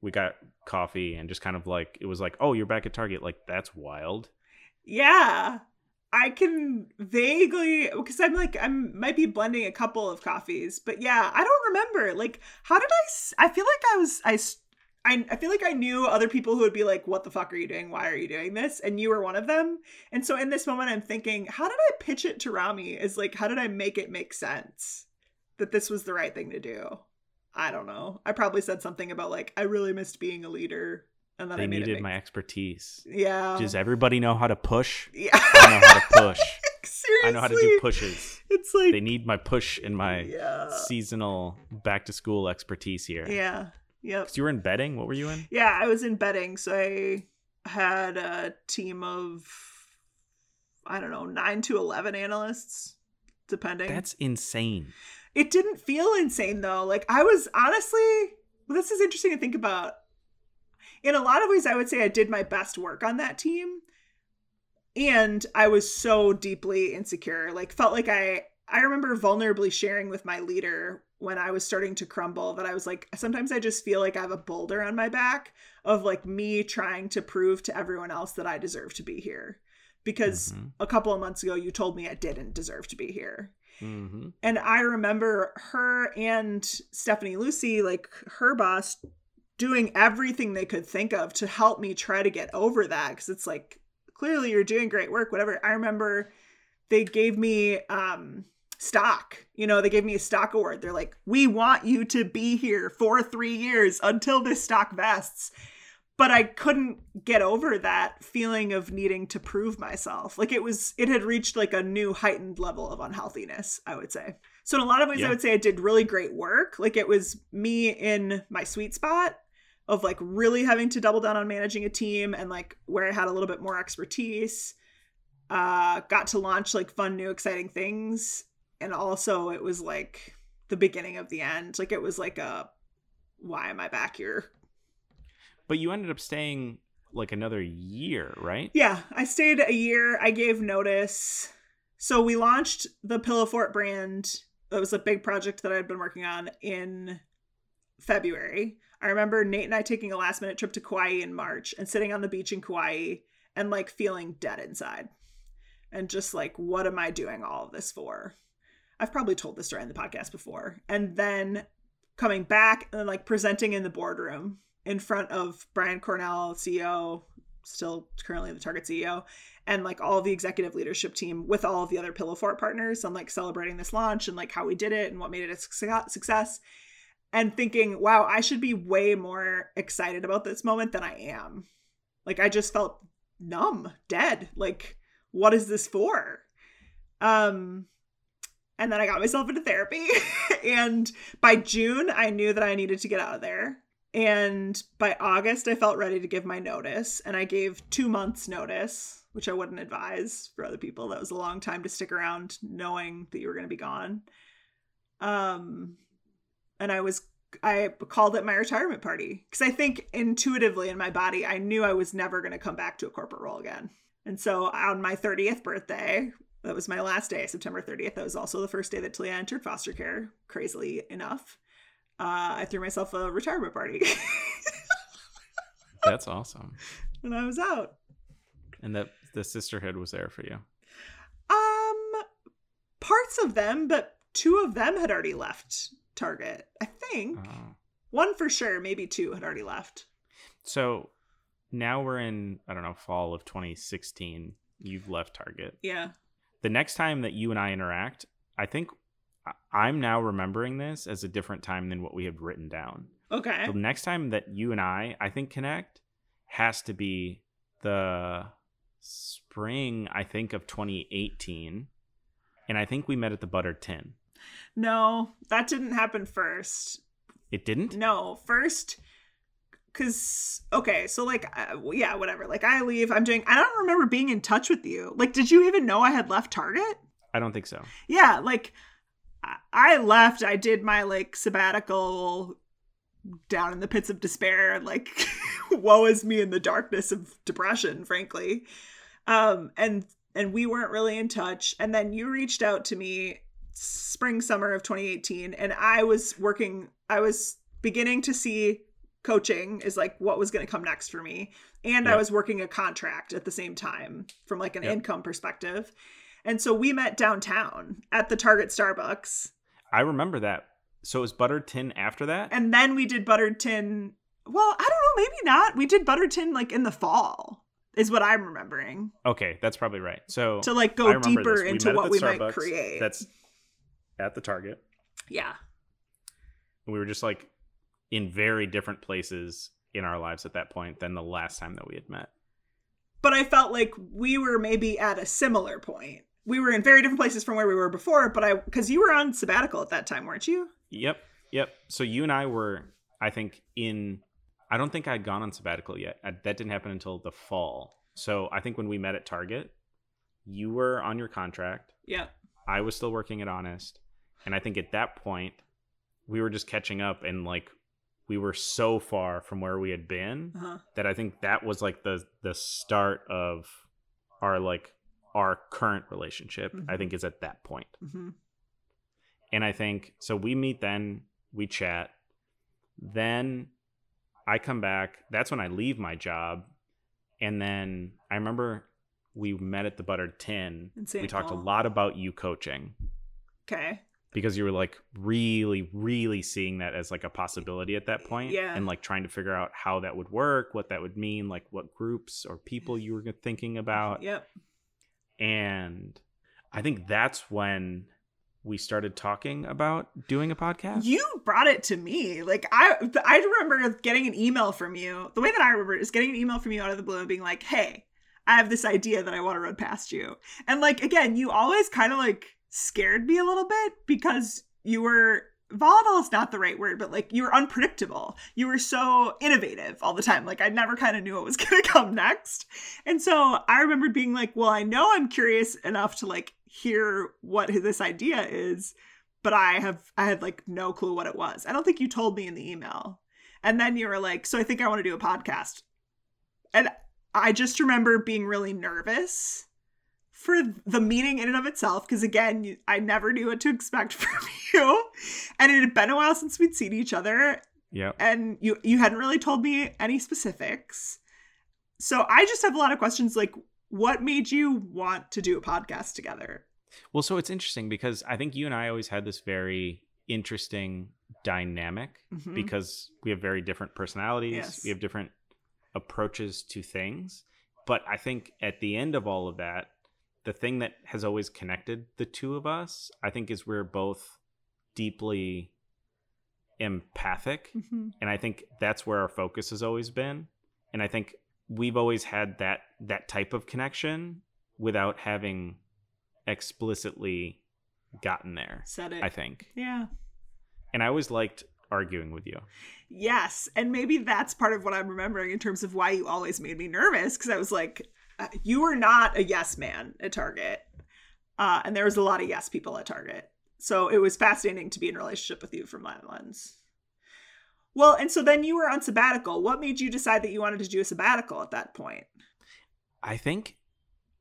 we got coffee and just kind of like, it was like, oh, you're back at Target. Like, that's wild. Yeah. I can vaguely, because I'm like, I might be blending a couple of coffees, but yeah, I don't remember. Like, how did I, I feel like I was, I, I, I feel like I knew other people who would be like, what the fuck are you doing? Why are you doing this? And you were one of them. And so in this moment, I'm thinking, how did I pitch it to Rami? Is like, how did I make it make sense that this was the right thing to do? I don't know. I probably said something about like, I really missed being a leader. And then they I made needed it my expertise. Yeah. Does everybody know how to push? Yeah. I know how to push. Seriously. I know how to do pushes. It's like they need my push and my yeah. seasonal back to school expertise here. Yeah. Yep. Because you were in betting. What were you in? Yeah, I was in betting. So I had a team of, I don't know, nine to eleven analysts, depending. That's insane. It didn't feel insane though. Like I was honestly, well, this is interesting to think about. In a lot of ways, I would say I did my best work on that team. And I was so deeply insecure, like felt like I, I remember vulnerably sharing with my leader when I was starting to crumble that I was like, sometimes I just feel like I have a boulder on my back of like me trying to prove to everyone else that I deserve to be here. Because mm-hmm. a couple of months ago, you told me I didn't deserve to be here. Mm-hmm. And I remember her and Stephanie Lucy, like her boss, doing everything they could think of to help me try to get over that. Because it's like, clearly you're doing great work, whatever. I remember they gave me um, stock, you know, they gave me a stock award. They're like, we want you to be here for three years until this stock vests. But I couldn't get over that feeling of needing to prove myself. Like it was, it had reached like a new heightened level of unhealthiness, I would say. So in a lot of ways, yeah. I would say I did really great work. Like it was me in my sweet spot of like really having to double down on managing a team and like where I had a little bit more expertise, uh, got to launch like fun, new, exciting things. And also it was like the beginning of the end. Like it was like a, why am I back here? But you ended up staying like another year, right? Yeah, I stayed a year. I gave notice. So we launched the Pillow Fort brand. That was a big project that I had been working on in February. I remember Nate and I taking a last minute trip to Kauai in March and sitting on the beach in Kauai and like feeling dead inside and just like, what am I doing all of this for? I've probably told this story on the podcast before. And then coming back and like presenting in the boardroom in front of Brian Cornell, C E O, still currently the Target C E O, and like all the executive leadership team with all of the other Pillow Fort partners, and like celebrating this launch and like how we did it and what made it a success, and thinking, wow, I should be way more excited about this moment than I am. Like, I just felt numb, dead. Like, what is this for? Um, and then I got myself into therapy. And by June, I knew that I needed to get out of there. And by August, I felt ready to give my notice. And I gave two months notice, which I wouldn't advise for other people. That was a long time to stick around knowing that you were going to be gone. Um, and I was, I called it my retirement party, because I think intuitively in my body, I knew I was never going to come back to a corporate role again. And so on my thirtieth birthday, that was my last day, September thirtieth. That was also the first day that Talia entered foster care, crazily enough. Uh, I threw myself a retirement party. That's awesome. And I was out. And that the sisterhood was there for you? Um, parts of them, but two of them had already left Target, I think. Oh. One for sure, maybe two had already left. So now we're in, I don't know, fall of twenty sixteen. You've left Target. Yeah. The next time that you and I interact, I think I'm now remembering this as a different time than what we had written down. Okay. The next time that you and I, I think, connect has to be the spring, I think, of twenty eighteen. And I think we met at the Butter Tin. No, that didn't happen first. It didn't? No, first, because, okay, so like, uh, yeah, whatever. Like, I leave, I'm doing, I don't remember being in touch with you. Like, did you even know I had left Target? I don't think so. Yeah, like, I left. I did my like sabbatical down in the pits of despair, like woe is me in the darkness of depression, frankly. Um, and, and we weren't really in touch. And then you reached out to me spring, summer of twenty eighteen. And I was working, I was beginning to see coaching is like what was going to come next for me. And yep. I was working a contract at the same time from like an yep. income perspective. And so we met downtown at the Target Starbucks. I remember that. So it was Buttered Tin after that? And then we did Buttered Tin. Well, I don't know. Maybe not. We did Buttered Tin like in the fall is what I'm remembering. Okay. That's probably right. So to like go deeper into what we Starbucks, might create. That's at the Target. Yeah. And we were just like in very different places in our lives at that point than the last time that we had met. But I felt like we were maybe at a similar point. We were in very different places from where we were before, but I, because you were on sabbatical at that time, weren't you? Yep. Yep. So you and I were, I think in, I don't think I'd gone on sabbatical yet. I, that didn't happen until the fall. So I think when we met at Target, you were on your contract. Yep. I was still working at Honest. And I think at that point we were just catching up, and like, we were so far from where we had been uh-huh. that I think that was like the, the start of our, like, our current relationship, mm-hmm. I think, is at that point. Mm-hmm. And I think, so we meet then, we chat, then I come back. That's when I leave my job. And then I remember we met at the Buttered Tin. We talked Paul. a lot about you coaching. Okay. Because you were like really, really seeing that as like a possibility at that point. Yeah. And like trying to figure out how that would work, what that would mean, like what groups or people you were thinking about. Yep. And I think that's when we started talking about doing a podcast. You brought it to me. Like I I remember getting an email from you. The way that I remember it is getting an email from you out of the blue and being like, hey, I have this idea that I want to run past you. And like, again, you always kind of like scared me a little bit because you were volatile is not the right word, but like you were unpredictable. You were so innovative all the time. Like I never kind of knew what was going to come next. And so I remember being like, well, I know I'm curious enough to like hear what this idea is, but I have, I had like no clue what it was. I don't think you told me in the email. And then you were like, so I think I want to do a podcast. And I just remember being really nervous for the meeting in and of itself, because again, you, I never knew what to expect from you, and it had been a while since we'd seen each other. Yeah, and you you hadn't really told me any specifics, so I just have a lot of questions. Like, what made you want to do a podcast together? Well, so it's interesting because I think you and I always had this very interesting dynamic mm-hmm. because we have very different personalities, yes. we have different approaches to things, But I think at the end of all of that, the thing that has always connected the two of us, I think, is we're both deeply empathic. Mm-hmm. And I think that's where our focus has always been. And I think we've always had that that type of connection without having explicitly gotten there. Said it. I think. Yeah. And I always liked arguing with you. Yes. And maybe that's part of what I'm remembering in terms of why you always made me nervous, because I was like, Uh, you were not a yes man at Target. Uh, and there was a lot of yes people at Target. So it was fascinating to be in a relationship with you from that lens. Well, and so then you were on sabbatical. What made you decide that you wanted to do a sabbatical at that point? I think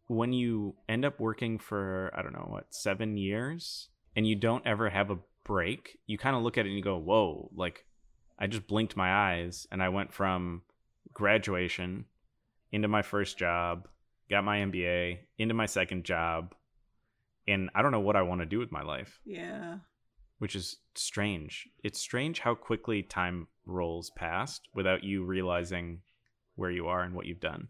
when you end up working for, I don't know, what, seven years, and you don't ever have a break, you kind of look at it and you go, whoa, like I just blinked my eyes and I went from graduation into my first job, got my M B A, into my second job, and I don't know what I want to do with my life. Yeah. Which is strange. It's strange how quickly time rolls past without you realizing where you are and what you've done.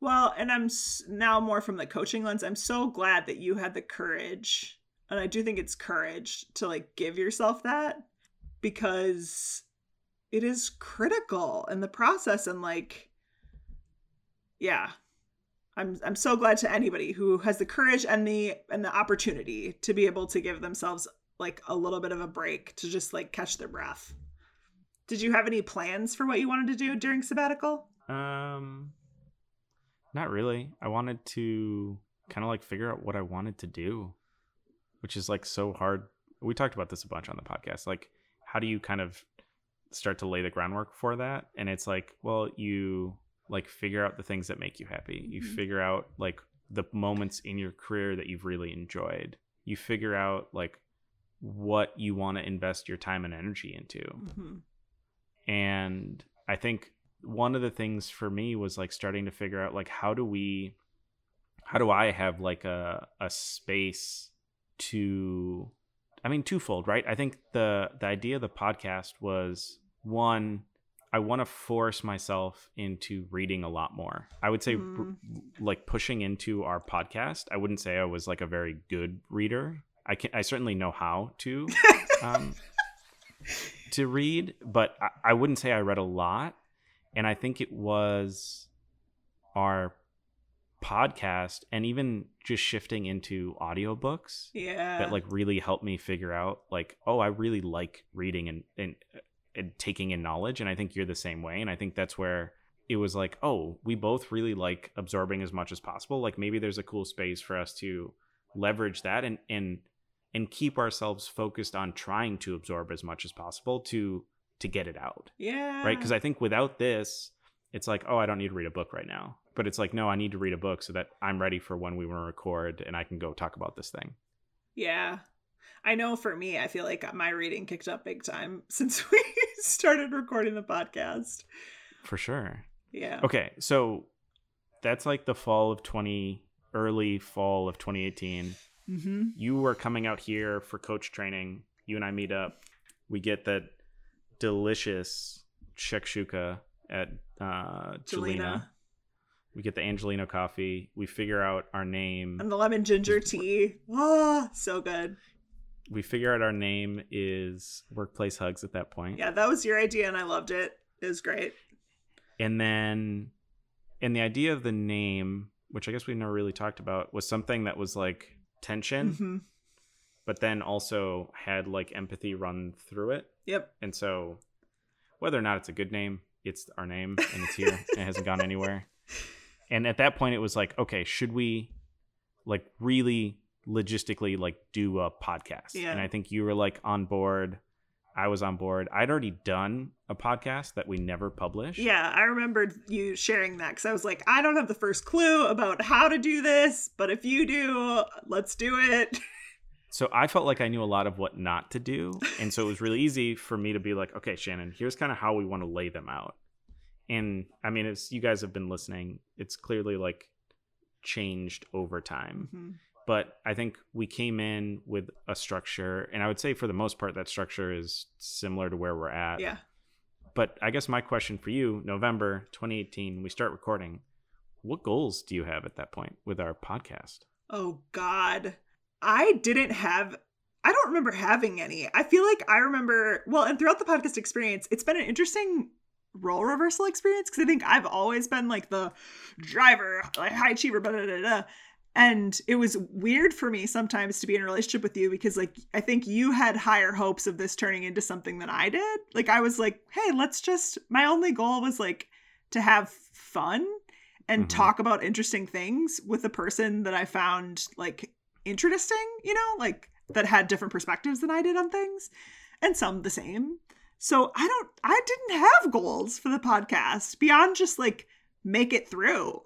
Well, and I'm now more from the coaching lens. I'm so glad that you had the courage, and I do think it's courage to like give yourself that, because it is critical in the process. And like, yeah, I'm I'm so glad to anybody who has the courage and the and the opportunity to be able to give themselves like a little bit of a break to just like catch their breath. Did you have any plans for what you wanted to do during sabbatical? Um, not really. I wanted to kind of like figure out what I wanted to do, which is like so hard. We talked about this a bunch on the podcast. Like, how do you kind of start to lay the groundwork for that? And it's like, well, you like figure out the things that make you happy. You mm-hmm. figure out like the moments in your career that you've really enjoyed. You figure out like what you want to invest your time and energy into. Mm-hmm. And I think one of the things for me was like starting to figure out like how do we, how do I have like a a space to, I mean, twofold, right? I think the the idea of the podcast was, one, I want to force myself into reading a lot more. I would say mm-hmm. pr- like pushing into our podcast. I wouldn't say I was like a very good reader. I can, I certainly know how to, um, to read, but I, I wouldn't say I read a lot. And I think it was our podcast and even just shifting into audiobooks yeah. that like really helped me figure out like, oh, I really like reading and, and, and taking in knowledge. And I think you're the same way. And I think that's where it was like, oh, we both really like absorbing as much as possible. Like maybe there's a cool space for us to leverage that and, and, and keep ourselves focused on trying to absorb as much as possible to, to get it out. Yeah. Right. Cause I think without this, it's like, oh, I don't need to read a book right now, but it's like, no, I need to read a book so that I'm ready for when we want to record and I can go talk about this thing. Yeah. I know for me, I feel like my reading kicked up big time since we started recording the podcast. For sure. Yeah. Okay. So that's like the fall of twenty, early fall of twenty eighteen. Mm-hmm. You were coming out here for coach training. You and I meet up. We get that delicious shakshuka at uh, Jelena. We get the Angelino coffee. We figure out our name. And the lemon ginger tea. Oh, so good. We figure out our name is Workplace Hugs at that point. Yeah, that was your idea and I loved it. It was great. And then, and the idea of the name, which I guess we've never really talked about, was something that was like tension, mm-hmm. but then also had like empathy run through it. Yep. And so whether or not it's a good name, it's our name and it's here and it hasn't gone anywhere. And at that point it was like, okay, should we like really logistically like do a podcast? Yeah. And I think you were like on board. I was on board. I'd already done a podcast that we never published. Yeah, I remembered you sharing that because I was like, I don't have the first clue about how to do this, but if you do, let's do it. So I felt like I knew a lot of what not to do. And so it was really easy for me to be like, okay, Shannon, here's kind of how we want to lay them out. And I mean, it's, you guys have been listening. It's clearly like changed over time. Mm-hmm. But I think we came in with a structure, and I would say for the most part, that structure is similar to where we're at. Yeah. But I guess my question for you, November twenty eighteen, we start recording. what goals do you have at that point with our podcast? Oh, God. I didn't have... I don't remember having any. I feel like I remember... Well, and throughout the podcast experience, it's been an interesting role reversal experience because I think I've always been like the driver, like high achiever, blah, blah, blah, blah. And it was weird for me sometimes to be in a relationship with you because, like, I think you had higher hopes of this turning into something than I did. Like, I was like, hey, let's just, my only goal was like to have fun and mm-hmm. talk about interesting things with a person that I found like interesting, you know, like that had different perspectives than I did on things and some the same. So I don't, I didn't have goals for the podcast beyond just like make it through.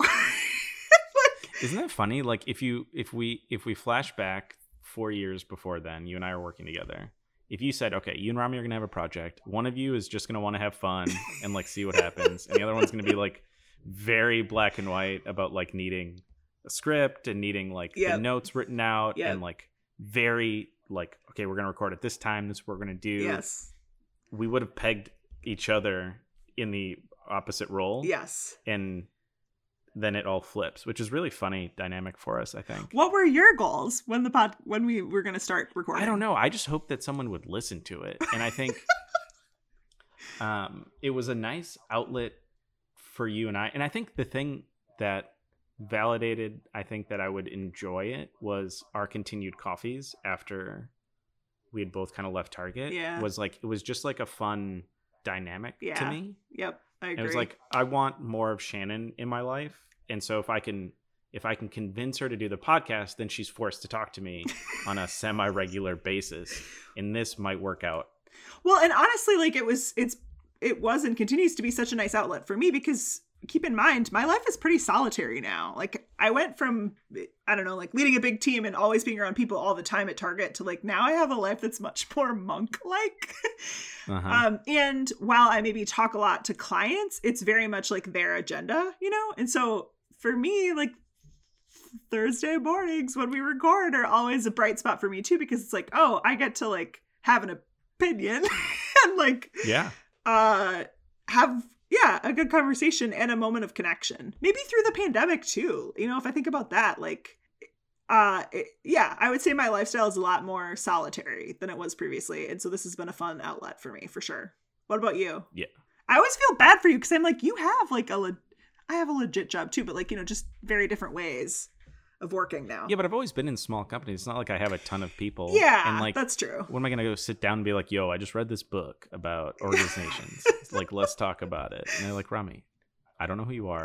Isn't that funny? Like if you, if we, if we flash back four years before then, you and I are working together. If you said, okay, you and Rami are going to have a project. One of you is just going to want to have fun and like see what happens. And the other one's going to be like very black and white about like needing a script and needing like yep. the notes written out yep. and like very like, okay, we're going to record at this time. This is what we're going to do. Yes. We would have pegged each other in the opposite role. Yes. And then it all flips, which is really funny dynamic for us, I think. What were your goals when the pod when we were going to start recording? I don't know. I just hoped that someone would listen to it, and I think um, it was a nice outlet for you and I. And I think the thing that validated, I think that I would enjoy it was our continued coffees after we had both kind of left Target. Yeah, was like it was just like a fun dynamic yeah. to me. Yep. I agree. It was like, I want more of Shannon in my life. And so if I can if I can convince her to do the podcast, then she's forced to talk to me on a semi-regular basis. And this might work out. Well, and honestly, like it was it's it was and continues to be such a nice outlet for me because keep in mind, my life is pretty solitary now. Like I went from, I don't know, like leading a big team and always being around people all the time at Target to like now I have a life that's much more monk-like. Uh-huh. Um, and while I maybe talk a lot to clients, it's very much like their agenda, you know? And so for me, like Thursday mornings when we record are always a bright spot for me too, because it's like, oh, I get to like have an opinion and like yeah, uh, have... Yeah, a good conversation and a moment of connection. Maybe through the pandemic, too. You know, if I think about that, like, uh, it, yeah, I would say my lifestyle is a lot more solitary than it was previously. And so this has been a fun outlet for me, for sure. What about you? Yeah. I always feel bad for you because I'm like, you have like a, le- I have a legit job, too, but like, you know, just very different ways of working now. Yeah, but I've always been in small companies. It's not like I have a ton of people. Yeah, and like, that's true. When am I going to go sit down and be like, yo, I just read this book about organizations. Like, let's talk about it. And they're like, Rami, I don't know who you are.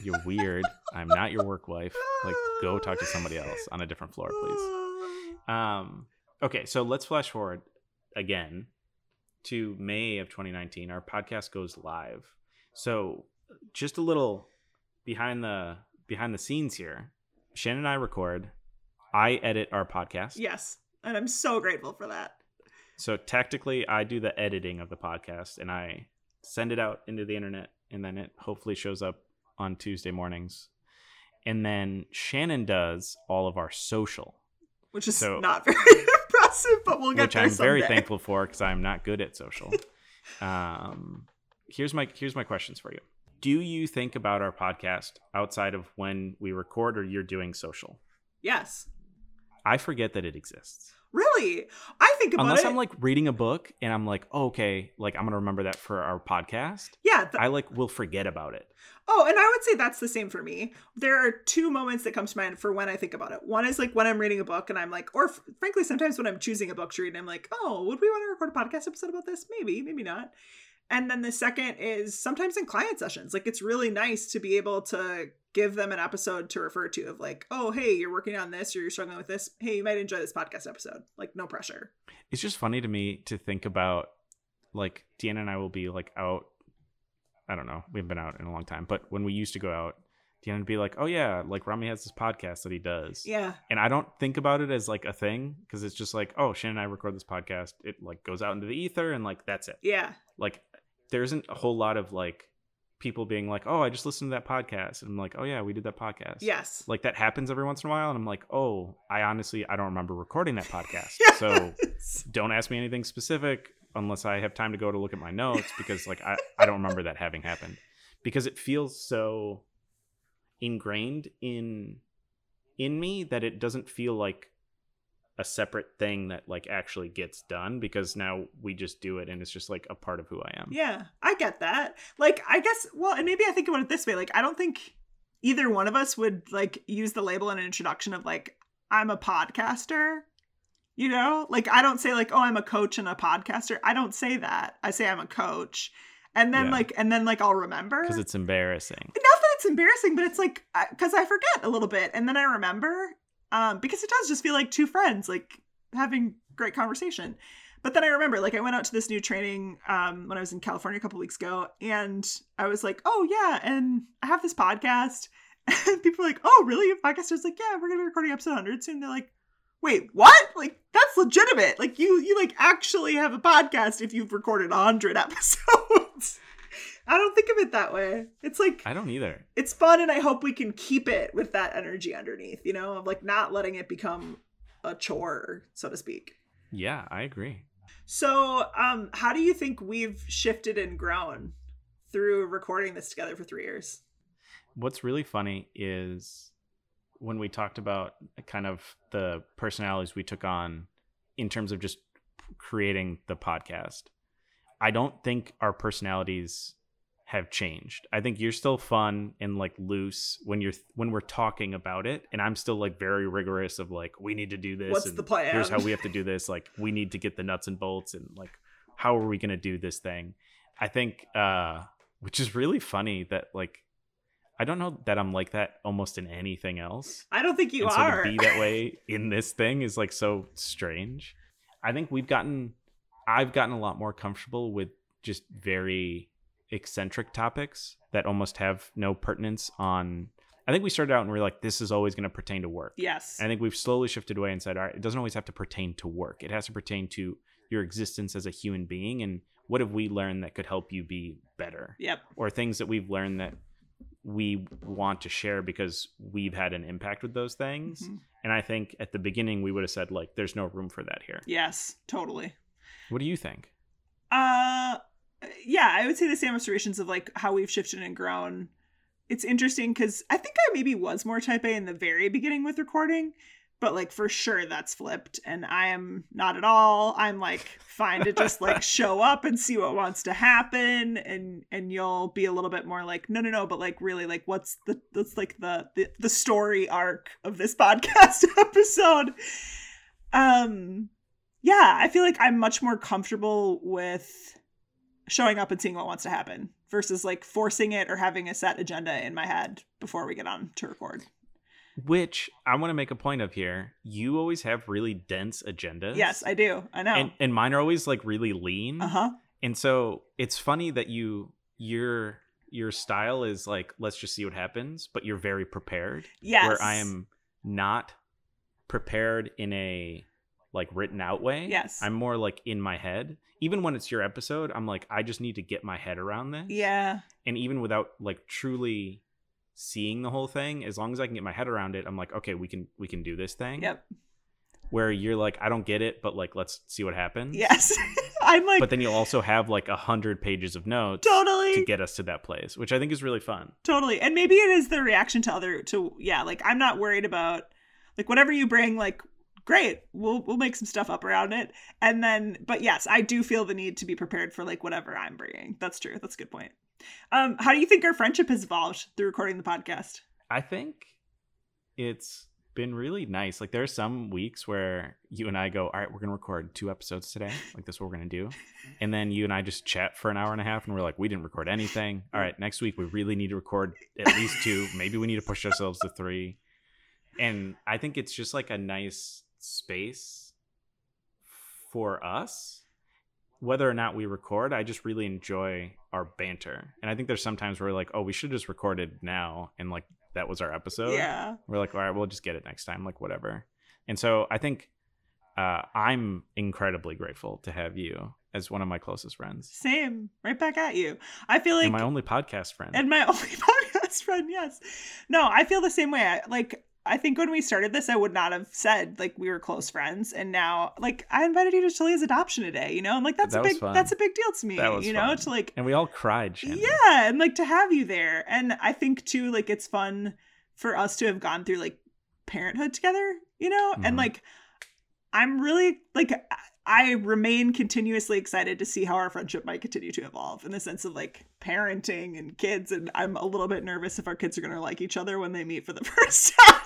You're weird. I'm not your work wife. Like, go talk to somebody else on a different floor, please. Um, okay, so let's flash forward again to May of twenty nineteen. Our podcast goes live. So just a little behind the behind the scenes here. Shannon and I record. I edit our podcast. Yes. And I'm so grateful for that. So tactically, I do the editing of the podcast and I send it out into the internet and then it hopefully shows up on Tuesday mornings. And then Shannon does all of our social. Which is so, not very impressive, but we'll get there someday. Which I'm very thankful for because I'm not good at social. um, here's my here's my questions for you. Do you think about our podcast outside of when we record or you're doing social? Yes. I forget that it exists. Really? I think about Unless it. Unless I'm like reading a book and I'm like, oh, okay, like I'm going to remember that for our podcast. Yeah. The- I like will forget about it. Oh, and I would say that's the same for me. There are two moments that come to mind for when I think about it. One is like when I'm reading a book and I'm like, or f- frankly, sometimes when I'm choosing a book to read and I'm like, oh, would we want to record a podcast episode about this? Maybe, maybe not. And then the second is sometimes in client sessions, like it's really nice to be able to give them an episode to refer to of like, oh, hey, you're working on this or you're struggling with this. Hey, you might enjoy this podcast episode. Like no pressure. It's just funny to me to think about like Deanna and I will be like out. I don't know. We haven't been out in a long time, but when we used to go out, Deanna would be like, oh, yeah, like Rami has this podcast that he does. Yeah. And I don't think about it as like a thing because it's just like, oh, Shannon and I record this podcast. It like goes out into the ether and like that's it. Yeah. Like. There isn't a whole lot of like people being like, oh, I just listened to that podcast. And I'm like, oh, yeah, we did that podcast. Yes. Like that happens every once in a while. And I'm like, oh, I honestly, I don't remember recording that podcast. Yes. So don't ask me anything specific unless I have time to go to look at my notes because like I, I don't remember that having happened because it feels so ingrained in in me that it doesn't feel like a separate thing that like actually gets done, because now we just do it and it's just like a part of who I am. Yeah, I get that. Like, I guess, well, and maybe I think about it this way. Like, I don't think either one of us would like use the label in an introduction of like, I'm a podcaster, you know? Like, I don't say like, oh, I'm a coach and a podcaster. I don't say that. I say I'm a coach. And then yeah. like, and then like, I'll remember. Because it's embarrassing. Not that it's embarrassing, but it's like, because I forget a little bit. And then I remember. Um, because it does just feel like two friends, like having great conversation. But then I remember, like, I went out to this new training um, when I was in California a couple weeks ago, and I was like, oh, yeah, and I have this podcast. And people were like, oh, really? Your podcast? I was like, yeah, we're going to be recording episode one hundred soon. They're like, wait, what? Like, that's legitimate. Like, you, you like, actually have a podcast if you've recorded one hundred episodes. I don't think of it that way. It's like, I don't either. It's fun, and I hope we can keep it with that energy underneath, you know, of like not letting it become a chore, so to speak. Yeah, I agree. So um, how do you think we've shifted and grown through recording this together for three years? What's really funny is when we talked about kind of the personalities we took on in terms of just creating the podcast, I don't think our personalities have changed. I think you're still fun and like loose when you're when we're talking about it, and I'm still like very rigorous of like, we need to do this. What's and the plan? Here's how we have to do this. Like, we need to get the nuts and bolts, and like, how are we going to do this thing? I think, uh, which is really funny that like, I don't know that I'm like that almost in anything else. I don't think you and are. So to be that way in this thing is like so strange. I think we've gotten. I've gotten a lot more comfortable with just very eccentric topics that almost have no pertinence on. I think we started out and we were like, this is always going to pertain to work. Yes. I think we've slowly shifted away and said, all right, it doesn't always have to pertain to work. It has to pertain to your existence as a human being. And what have we learned that could help you be better? Yep. Or things that we've learned that we want to share because we've had an impact with those things. Mm-hmm. And I think at the beginning we would have said like, there's no room for that here. Yes, totally. What do you think? Uh, yeah, I would say the same observations of like how we've shifted and grown. It's interesting because I think I maybe was more type A in the very beginning with recording, but like for sure that's flipped, and I am not at all. I'm like fine to just like show up and see what wants to happen, and and you'll be a little bit more like no no no, but like really like what's the that's like the the, the story arc of this podcast episode. Um. Yeah, I feel like I'm much more comfortable with showing up and seeing what wants to happen versus like forcing it or having a set agenda in my head before we get on to record. Which I want to make a point of here. You always have really dense agendas. Yes, I do. I know. And, and mine are always like really lean. Uh-huh. And so it's funny that you, your, your style is like, let's just see what happens, but you're very prepared. Yes. Where I am not prepared in a... like written out way. Yes. I'm more like in my head. Even when it's your episode, I'm like, I just need to get my head around this. Yeah. And even without like truly seeing the whole thing, as long as I can get my head around it, I'm like, okay, we can we can do this thing. Yep. Where you're like, I don't get it, but like, let's see what happens. Yes. I'm like, but then you'll also have like a hundred pages of notes totally to get us to that place, which I think is really fun. Totally. And maybe it is the reaction to other to yeah, like I'm not worried about like whatever you bring, like great, we'll we'll make some stuff up around it. And then, but yes, I do feel the need to be prepared for like whatever I'm bringing. That's true. That's a good point. Um, how do you think our friendship has evolved through recording the podcast? I think it's been really nice. Like there are some weeks where you and I go, all right, we're going to record two episodes today. Like that's what we're going to do. And then you and I just chat for an hour and a half and we're like, we didn't record anything. All right, next week we really need to record at least two. Maybe we need to push ourselves to three. And I think it's just like a nice... space for us, whether or not we record. I just really enjoy our banter, and I think there's sometimes where we're like, oh, we should have just recorded now, and like that was our episode. Yeah, we're like, all right, we'll just get it next time, like whatever. And so I think uh I'm incredibly grateful to have you as one of my closest friends. Same, right back at you. I feel like, and my only podcast friend and my only podcast friend. Yes. No, I feel the same way. I, like I think when we started this, I would not have said like we were close friends. And now like I invited you to Shalee's adoption today, you know, and like, that's that a big, fun. That's a big deal to me, you know, fun. To like, and we all cried. Shannon. Yeah. And like to have you there. And I think too, like, it's fun for us to have gone through like parenthood together, you know? Mm-hmm. And like, I'm really like, I remain continuously excited to see how our friendship might continue to evolve in the sense of like parenting and kids. And I'm a little bit nervous if our kids are going to like each other when they meet for the first time,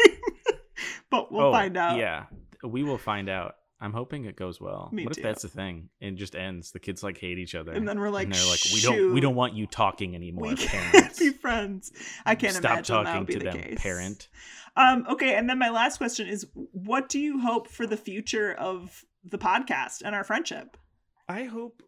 but we'll oh, find out. Yeah, we will find out. I'm hoping it goes well. Me what too. If that's the thing? It just ends. The kids like hate each other, and then we're like, and they're like, we don't, we don't want you talking anymore. We can't parents. Be friends. I can't Stop imagine talking that would be to the them, case. Parent. Um, okay, and then my last question is, what do you hope for the future of the podcast and our friendship? I hope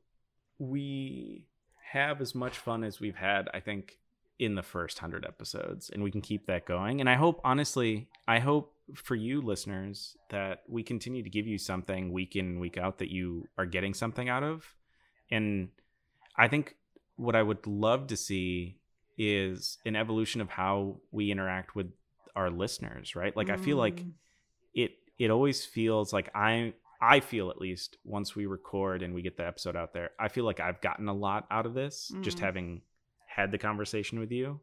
we have as much fun as we've had, I think, in the first hundred episodes, and we can keep that going. And I hope, honestly, I hope for you listeners that we continue to give you something week in and week out that you are getting something out of. And I think what I would love to see is an evolution of how we interact with our listeners, right? Like, mm. I feel like it, it always feels like I, I feel at least once we record and we get the episode out there, I feel like I've gotten a lot out of this, mm. just having had the conversation with you.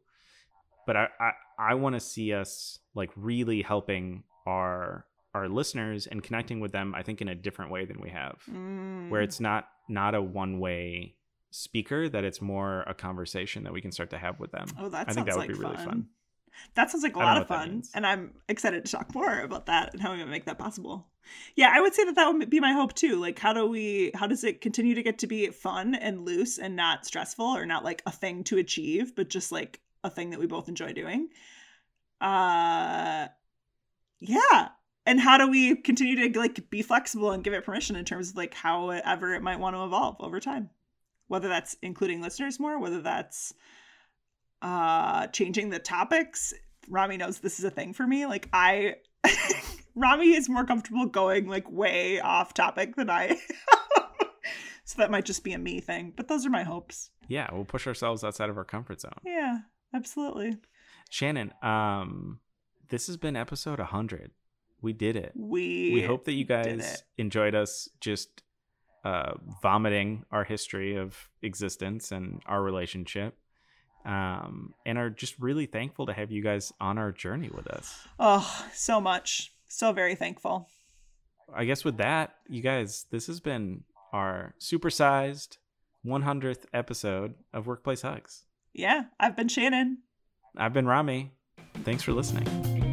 But I, I, I want to see us like really helping our our listeners and connecting with them, I think, in a different way than we have, mm. where it's not not a one-way speaker, that it's more a conversation that we can start to have with them. Oh, that I sounds think that would like be really fun. fun. That sounds like a lot of fun. And I'm excited to talk more about that and how we make that possible. Yeah, I would say that that would be my hope too. Like, how do we, how does it continue to get to be fun and loose and not stressful or not like a thing to achieve, but just like a thing that we both enjoy doing. Uh, yeah. And how do we continue to like be flexible and give it permission in terms of like however it might want to evolve over time, whether that's including listeners more, whether that's uh, changing the topics. Rami knows this is a thing for me. Like I, Rami is more comfortable going like way off topic than I am. So that might just be a me thing, but those are my hopes. Yeah. We'll push ourselves outside of our comfort zone. Yeah. Absolutely. Shannon, um, this has been episode one hundred. We did it. We we hope that you guys enjoyed us just uh, vomiting our history of existence and our relationship, um, and are just really thankful to have you guys on our journey with us. Oh, so much. So very thankful. I guess with that, you guys, this has been our supersized one hundredth episode of Workplace Hugs. Yeah, I've been Shannon. I've been Rami. Thanks for listening.